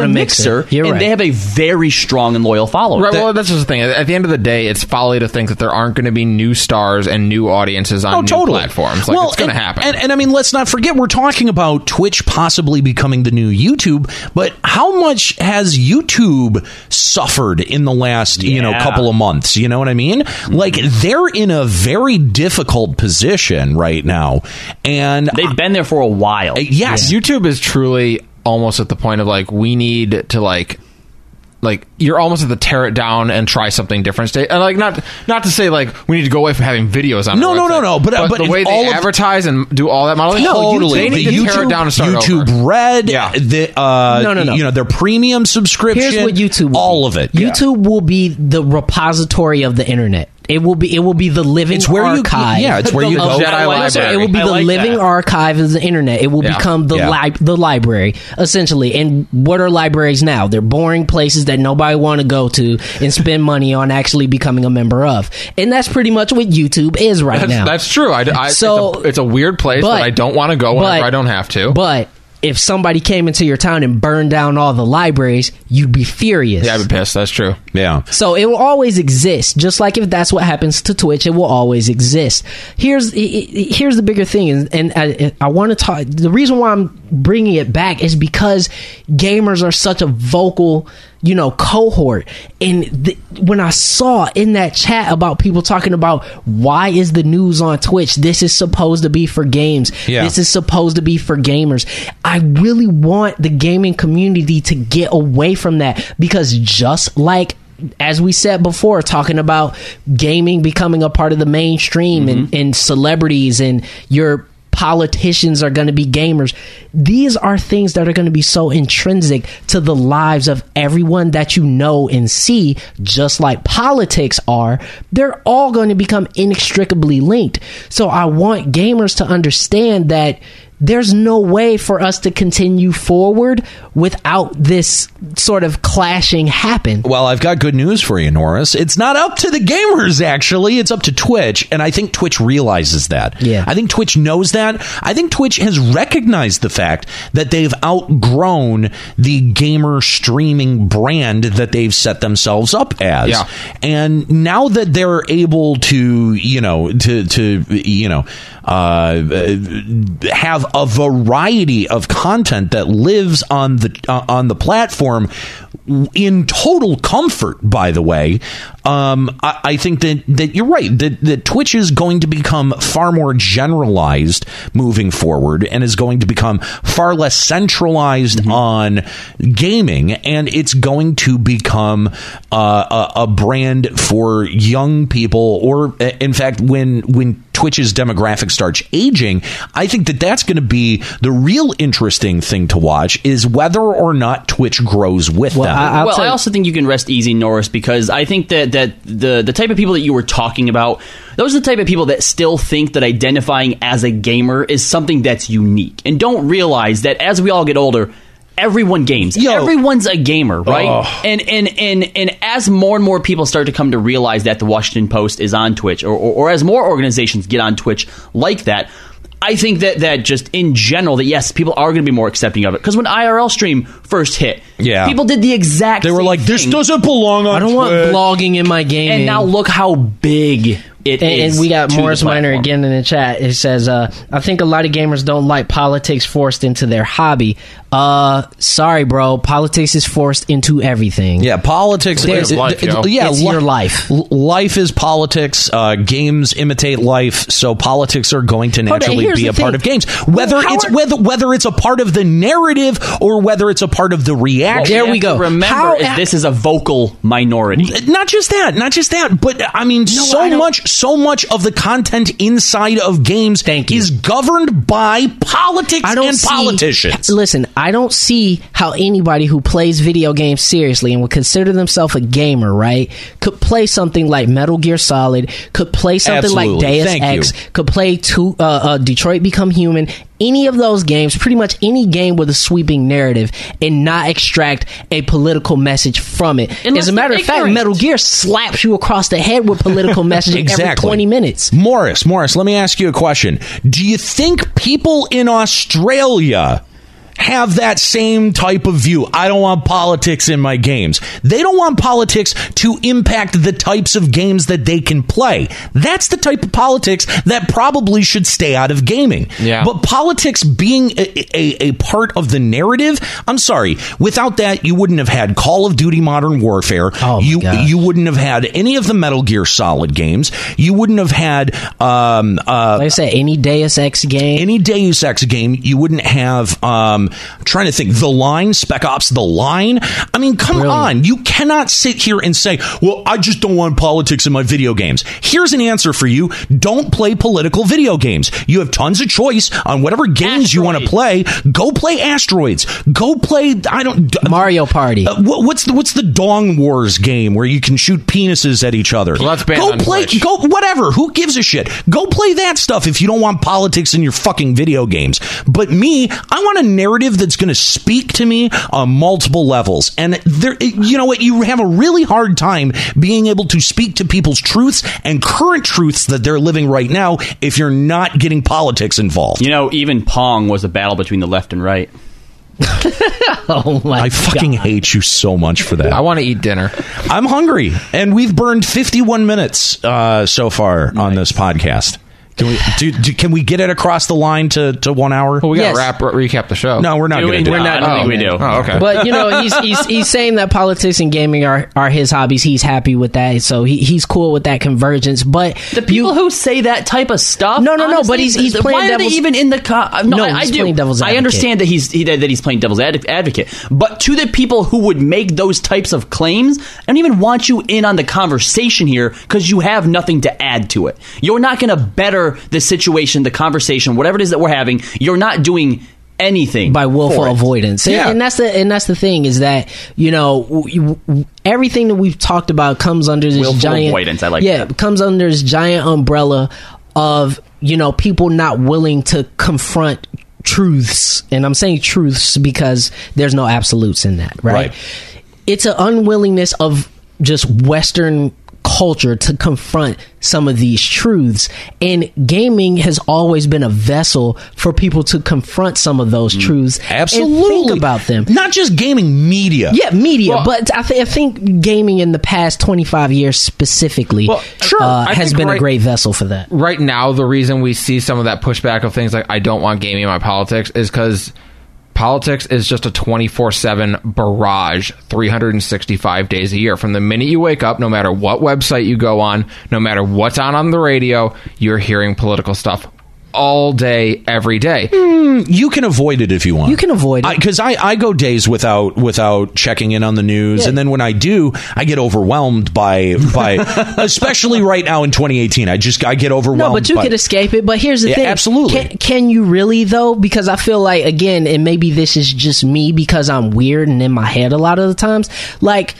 to Mixer. You're right. They have a very strong and loyal following. Right, well, that's just the thing. At the end of the day, it's folly to think that there aren't going to be new stars and new audiences on new platforms. Like, well, it's going to happen. And I mean, let's not forget, we're talking about Twitch possibly becoming the new YouTube, but how much has YouTube suffered in the last, you know, couple of months? You know what I mean? Like, they're in a very difficult position right now, and they've been there for a while. Yes, yeah. YouTube is truly almost at the point of, like, we need to, like you're almost at the tear it down and try something different stage. And, like, not to say, like, we need to go away from having videos on. No. But the way they advertise and do all that modeling, totally. They need to tear it down and start YouTube over. Red, yeah. No. You know, their premium subscription. Here's what YouTube will all be. Of it. YouTube will be the repository of the internet. It will be the living archive. It's where you go. It will be the living archive of the internet. It will become the library, essentially. And what are libraries now? They're boring places that nobody want to go to and spend money on actually becoming a member of. And that's pretty much what YouTube is now. That's true. It's a weird place that I don't want to go whenever I don't have to. But if somebody came into your town and burned down all the libraries, you'd be furious. Yeah, I'd be pissed. That's true. Yeah. So it will always exist. Just like if that's what happens to Twitch, it will always exist. Here's the bigger thing, and I want to talk. The reason why I'm bringing it back is because gamers are such a vocal, you know, cohort. And when I saw in that chat about people talking about, why is the news on Twitch? This is supposed to be for games. Yeah. This is supposed to be for gamers. I really want the gaming community to get away from that, because just like, as we said before, talking about gaming becoming a part of the mainstream, and celebrities and your politicians are going to be gamers. These are things that are going to be so intrinsic to the lives of everyone that you know and see, just like politics are. They're all going to become inextricably linked. So I want gamers to understand that there's no way for us to continue forward without this sort of clashing happen. Well, I've got good news for you, Norris. It's not up to the gamers, actually. It's up to Twitch, and I think Twitch realizes that. Yeah. I think Twitch knows that. I think Twitch has recognized the fact that they've outgrown the gamer streaming brand that they've set themselves up as. Yeah. And now that they're able to, you know, have a variety of content that lives on the platform in total comfort, by the way, I think that you're right, that Twitch is going to become far more generalized moving forward, and is going to become far less centralized on gaming, and it's going to become a brand for young people, or in fact, when Twitch's demographic starts aging, I think that that's going to be the real interesting thing to watch, is whether or not Twitch grows with them. I also think you can rest easy, Norris, because I think that the type of people that you were talking about, those are the type of people that still think that identifying as a gamer is something that's unique and don't realize that as we all get older, everyone games. Everyone's a gamer, right? And as more and more people start to come to realize that the Washington Post is on Twitch, or as more organizations get on Twitch like that, I think that just in general, that yes, people are going to be more accepting of it. Because when IRL stream first hit, people did the exact same thing. They were like, this doesn't belong on Twitch. I don't want blogging in my game. And now look how big it is. And we got Morris Minor again in the chat. It says, I think a lot of gamers don't like politics forced into their hobby. Sorry, bro. Politics is forced into everything. Yeah, politics is life, it's your life. Life is politics. Games imitate life, so politics are going to naturally be a part of games. Whether it's a part of the narrative or whether it's a part of the reaction. Well, there we go. Remember, this is a vocal minority. Not just that. But I mean, so much of the content inside of games is governed by politics and politicians. Listen. I don't see how anybody who plays video games seriously and would consider themselves a gamer, right, could play something like Metal Gear Solid, could play something like Deus Ex, could play Detroit Become Human, any of those games, pretty much any game with a sweeping narrative, and not extract a political message from it. Unless, as a matter of fact, Metal Gear slaps you across the head with political messaging every 20 minutes. Morris, let me ask you a question. Do you think people in Australia have that same type of view? I don't want politics in my games. They don't want politics to impact the types of games that they can play. That's the type of politics that probably should stay out of gaming. Yeah. But politics being a part of the narrative, I'm sorry, without that, you wouldn't have had Call of Duty Modern Warfare. You wouldn't have had any of the Metal Gear Solid games. You wouldn't have had like I said, any Deus Ex game. You wouldn't have trying to think, Spec Ops The Line. I mean, come on. You cannot sit here and say, well, I just don't want politics in my video games. Here's an answer for you. Don't play political video games. You have tons of choice on whatever games you want to play. Go play Asteroids. Go play, Mario Party. What's the Dong Wars game where you can shoot penises at each other? Well, go play, whatever. Who gives a shit? Go play that stuff if you don't want politics in your fucking video games. But me, I want to narrative that's going to speak to me on multiple levels, and you know what? You have a really hard time being able to speak to people's truths and current truths that they're living right now if you're not getting politics involved. You know, even Pong was a battle between the left and right. I fucking hate you so much for that. I want to eat dinner. I'm hungry, and we've burned 51 minutes so far on this podcast. Can we get it across the line to 1 hour? Well, we got to recap the show. No, we're not going to do it. I don't think we do. Oh, okay. But, you know, he's saying that politics and gaming are his hobbies. He's happy with that. So he's cool with that convergence. But the people who say that type of stuff. No. But he's playing why devil's... Why are they even in the... playing devil's advocate. I understand that he's playing devil's advocate. But to the people who would make those types of claims, I don't even want you in on the conversation here because you have nothing to add to it. You're not going to better the situation, the conversation, whatever it is that we're having. You're not doing anything by willful avoidance. Yeah. And that's the thing, is that, you know, everything that we've talked about comes under this willful giant avoidance. I like that. Comes under this giant umbrella of, you know, people not willing to confront truths, and I'm saying truths because there's no absolutes in that, right? It's an unwillingness of just Western culture to confront some of these truths, and gaming has always been a vessel for people to confront some of those truths. Absolutely, and think about them. Not just gaming, media. Yeah, media. Well, but I think gaming in the past 25 years specifically has been a great vessel for that. Right now, the reason we see some of that pushback of things like I don't want gaming in my politics is because politics is just a 24/7 barrage, 365 days a year. From the minute you wake up, no matter what website you go on, no matter what's on the radio, you're hearing political stuff all day, every day. You can avoid it if you want. You can avoid it. Because I go days without checking in on the news. Yeah. And then when I do, I get overwhelmed by especially right now in 2018. I get overwhelmed. No, but you can escape it. But here's the thing. Absolutely. Can you really, though? Because I feel like, again, and maybe this is just me because I'm weird and in my head a lot of the times, like,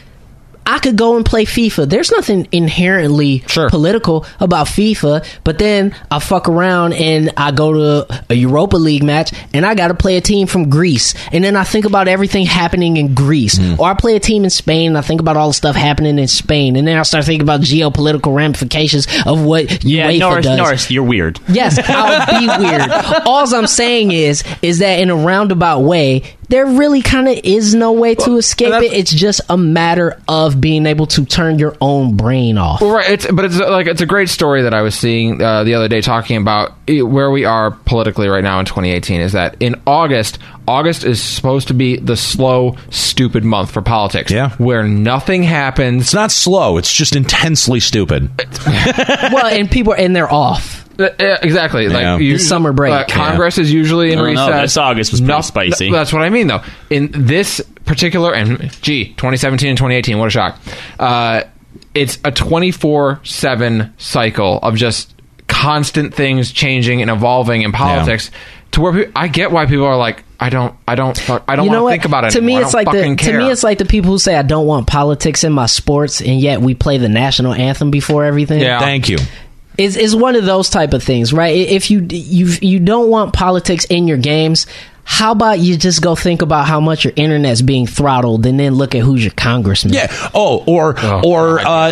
I could go and play FIFA. There's nothing inherently political about FIFA, but then I fuck around and I go to a Europa League match and I got to play a team from Greece. And then I think about everything happening in Greece. Or I play a team in Spain and I think about all the stuff happening in Spain. And then I start thinking about geopolitical ramifications of what UEFA does. Norris, you're weird. Yes, I'll be weird. All I'm saying is that in a roundabout way, there really kind of is no way to escape it. It's just a matter of being able to turn your own brain off. Well, right, it's a great story that I was seeing the other day talking about where we are politically right now in 2018. Is that in August is supposed to be the slow, stupid month for politics. Yeah, where nothing happens. It's not slow. It's just intensely stupid. Well, and they're off. Exactly, yeah. Like summer break. Congress is usually in recess. No, this August was pretty spicy. That's what I mean, though. In this particular, 2017 and 2018, what a shock! It's a 24/7 cycle of just constant things changing and evolving in politics. Yeah. To where I get why people are like, I don't want to think about it anymore. To me, it's like the people who say, I don't want politics in my sports, and yet we play the national anthem before everything. Yeah, thank you. Is one of those type of things, right? If you don't want politics in your games, how about you just go think about how much your internet's being throttled and then look at who's your congressman? Yeah. Think about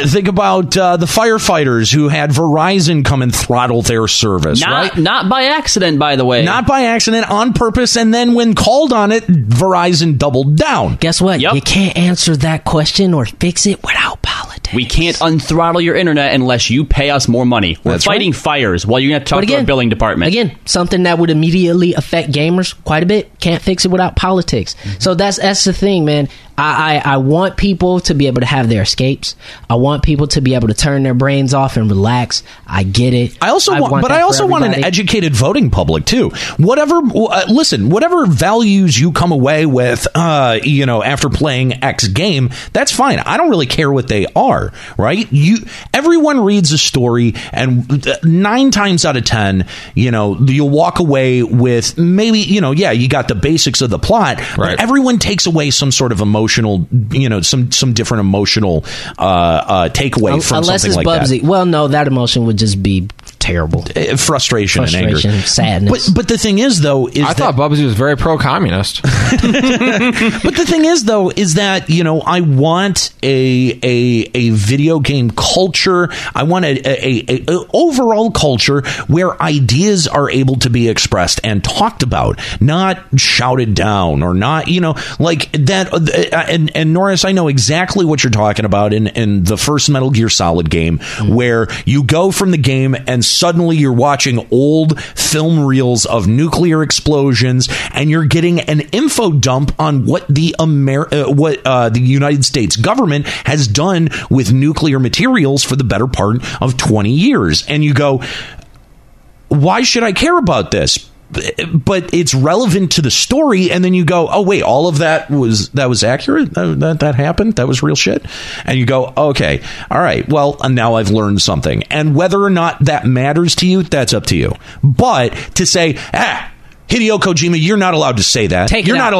the firefighters who had Verizon come and throttle their service, right? Not by accident, by the way. Not by accident, on purpose, and then when called on it, Verizon doubled down. Guess what? Yep. You can't answer that question or fix it without politics. We can't unthrottle your internet unless you pay us more money. We're fighting fires while you're going to talk to our billing department. Again, something that would immediately affect gamers quite a bit. Can't fix it without politics. So that's the thing, man. I want people to be able to have their escapes. I want people to be able to turn their brains off and relax. I get it. I also want an educated voting public too. Whatever values you come away with, after playing X game, that's fine. I don't really care what they are, right? Everyone reads a story, and 9 times out of 10, you'll walk away with maybe, you got the basics of the plot, right? But everyone takes away some sort of emotional, some different emotional takeaway from something like that. Unless it's Bubsy. Well, no, that emotion would just be terrible. Frustration and anger. Sadness. But the thing is, though, I thought Bubsy was very pro-communist. But the thing is, though, is that, I want a video game culture. I want a overall culture where ideas are able to be expressed and talked about, not shouted down or not, like that. And Norris, I know exactly what you're talking about in the first Metal Gear Solid game, where you go from the game and suddenly you're watching old film reels of nuclear explosions, and you're getting an info dump on what the United States government has done with nuclear materials for the better part of 20 years. And you go, why should I care about this? But it's relevant to the story, and then you go, oh wait, all of that was accurate, that happened, that was real shit, and you go, okay, all right, well, now I've learned something. And whether or not that matters to you, that's up to you. But to say, Hideo Kojima, you're not allowed to say that. You're not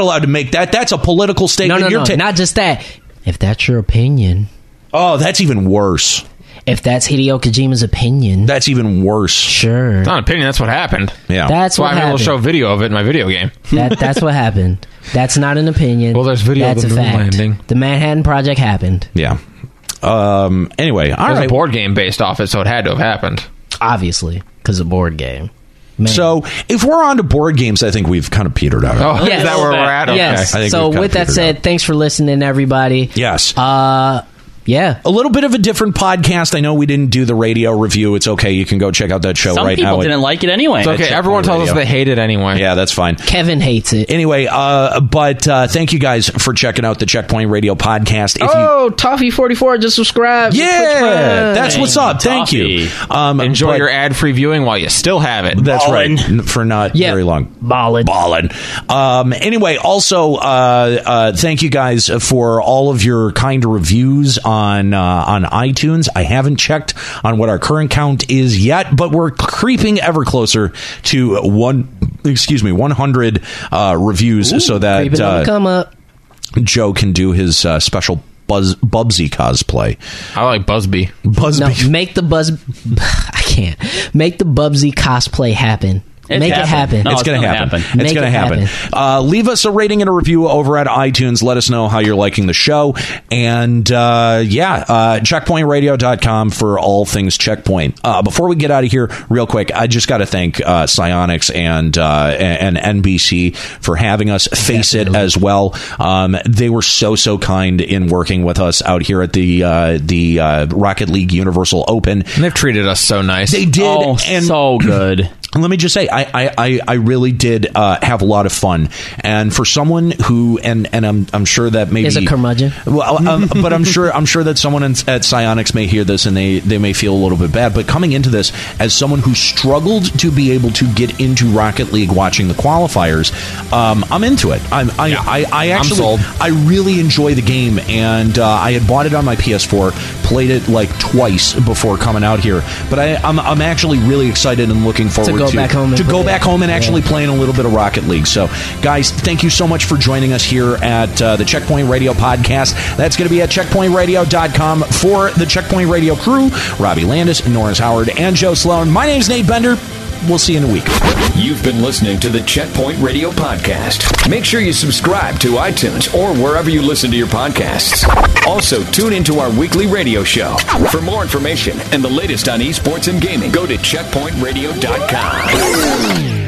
allowed to make that. That's a political statement. Not just that. If that's your opinion. Oh, that's even worse. If that's Hideo Kojima's opinion. That's even worse. Sure. It's not an opinion. That's what happened. Yeah. That's what happened. I'm able to show video of it in my video game. That's what happened. That's not an opinion. Well, there's video of the moon landing. The Manhattan Project happened. Yeah. Anyway, all right. There's a board game based off it, so it had to have happened. Obviously, because a board game. Man. So if we're on to board games, I think we've kind of petered out. Oh, yes. Is that where we're at? Okay. Yes. So with that said, thanks for listening, everybody. Yes. Yeah. A little bit of a different podcast. I know we didn't do the radio review. It's okay. You can go check out that show right now. Some people didn't like it anyway. It's okay. Everyone tells us they hate it anyway. Yeah, that's fine. Kevin hates it. Anyway, but thank you guys for checking out the Checkpoint Radio podcast. Oh, Toffee44 just subscribed. Yeah. That's what's up. Thank you. Enjoy your ad-free viewing while you still have it. That's right. For not very long. Ballin'. Anyway, also, thank you guys for all of your kind reviews on iTunes. I haven't checked on what our current count is yet, but we're creeping ever closer to 100 reviews. Ooh, so that come up. Joe can do his special Bubsy cosplay. I like Busby. Busby. No, make the I can't. Make the Bubsy cosplay happen. Make it happen. No, it's going to happen. It's going to happen. Leave us a rating and a review over at iTunes. Let us know how you're liking the show. And, checkpointradio.com for all things Checkpoint. Before we get out of here, real quick, I just got to thank Psyonix and NBC for having us. Face It as well. They were so kind in working with us out here at the Rocket League Universal Open. And they've treated us so nice. They did. Oh, and so good. Let me just say, I really did have a lot of fun, and for someone who and I'm sure that maybe is a curmudgeon. Well, but I'm sure that someone at Psyonix may hear this and they may feel a little bit bad. But coming into this as someone who struggled to be able to get into Rocket League, watching the qualifiers, I'm into it. I really enjoy the game, and I had bought it on my PS4, played it like twice before coming out here, but I'm actually really excited and looking forward. To go back home and actually playing a little bit of Rocket League. So, guys, thank you so much for joining us here at the Checkpoint Radio podcast. That's going to be at checkpointradio.com for the Checkpoint Radio crew, Robbie Landis, Norris Howard, and Joe Sloan. My name's Nate Bender. We'll see you in a week. You've been listening to the Checkpoint Radio podcast. Make sure you subscribe to iTunes or wherever you listen to your podcasts. Also, tune into our weekly radio show. For more information and the latest on esports and gaming, go to checkpointradio.com.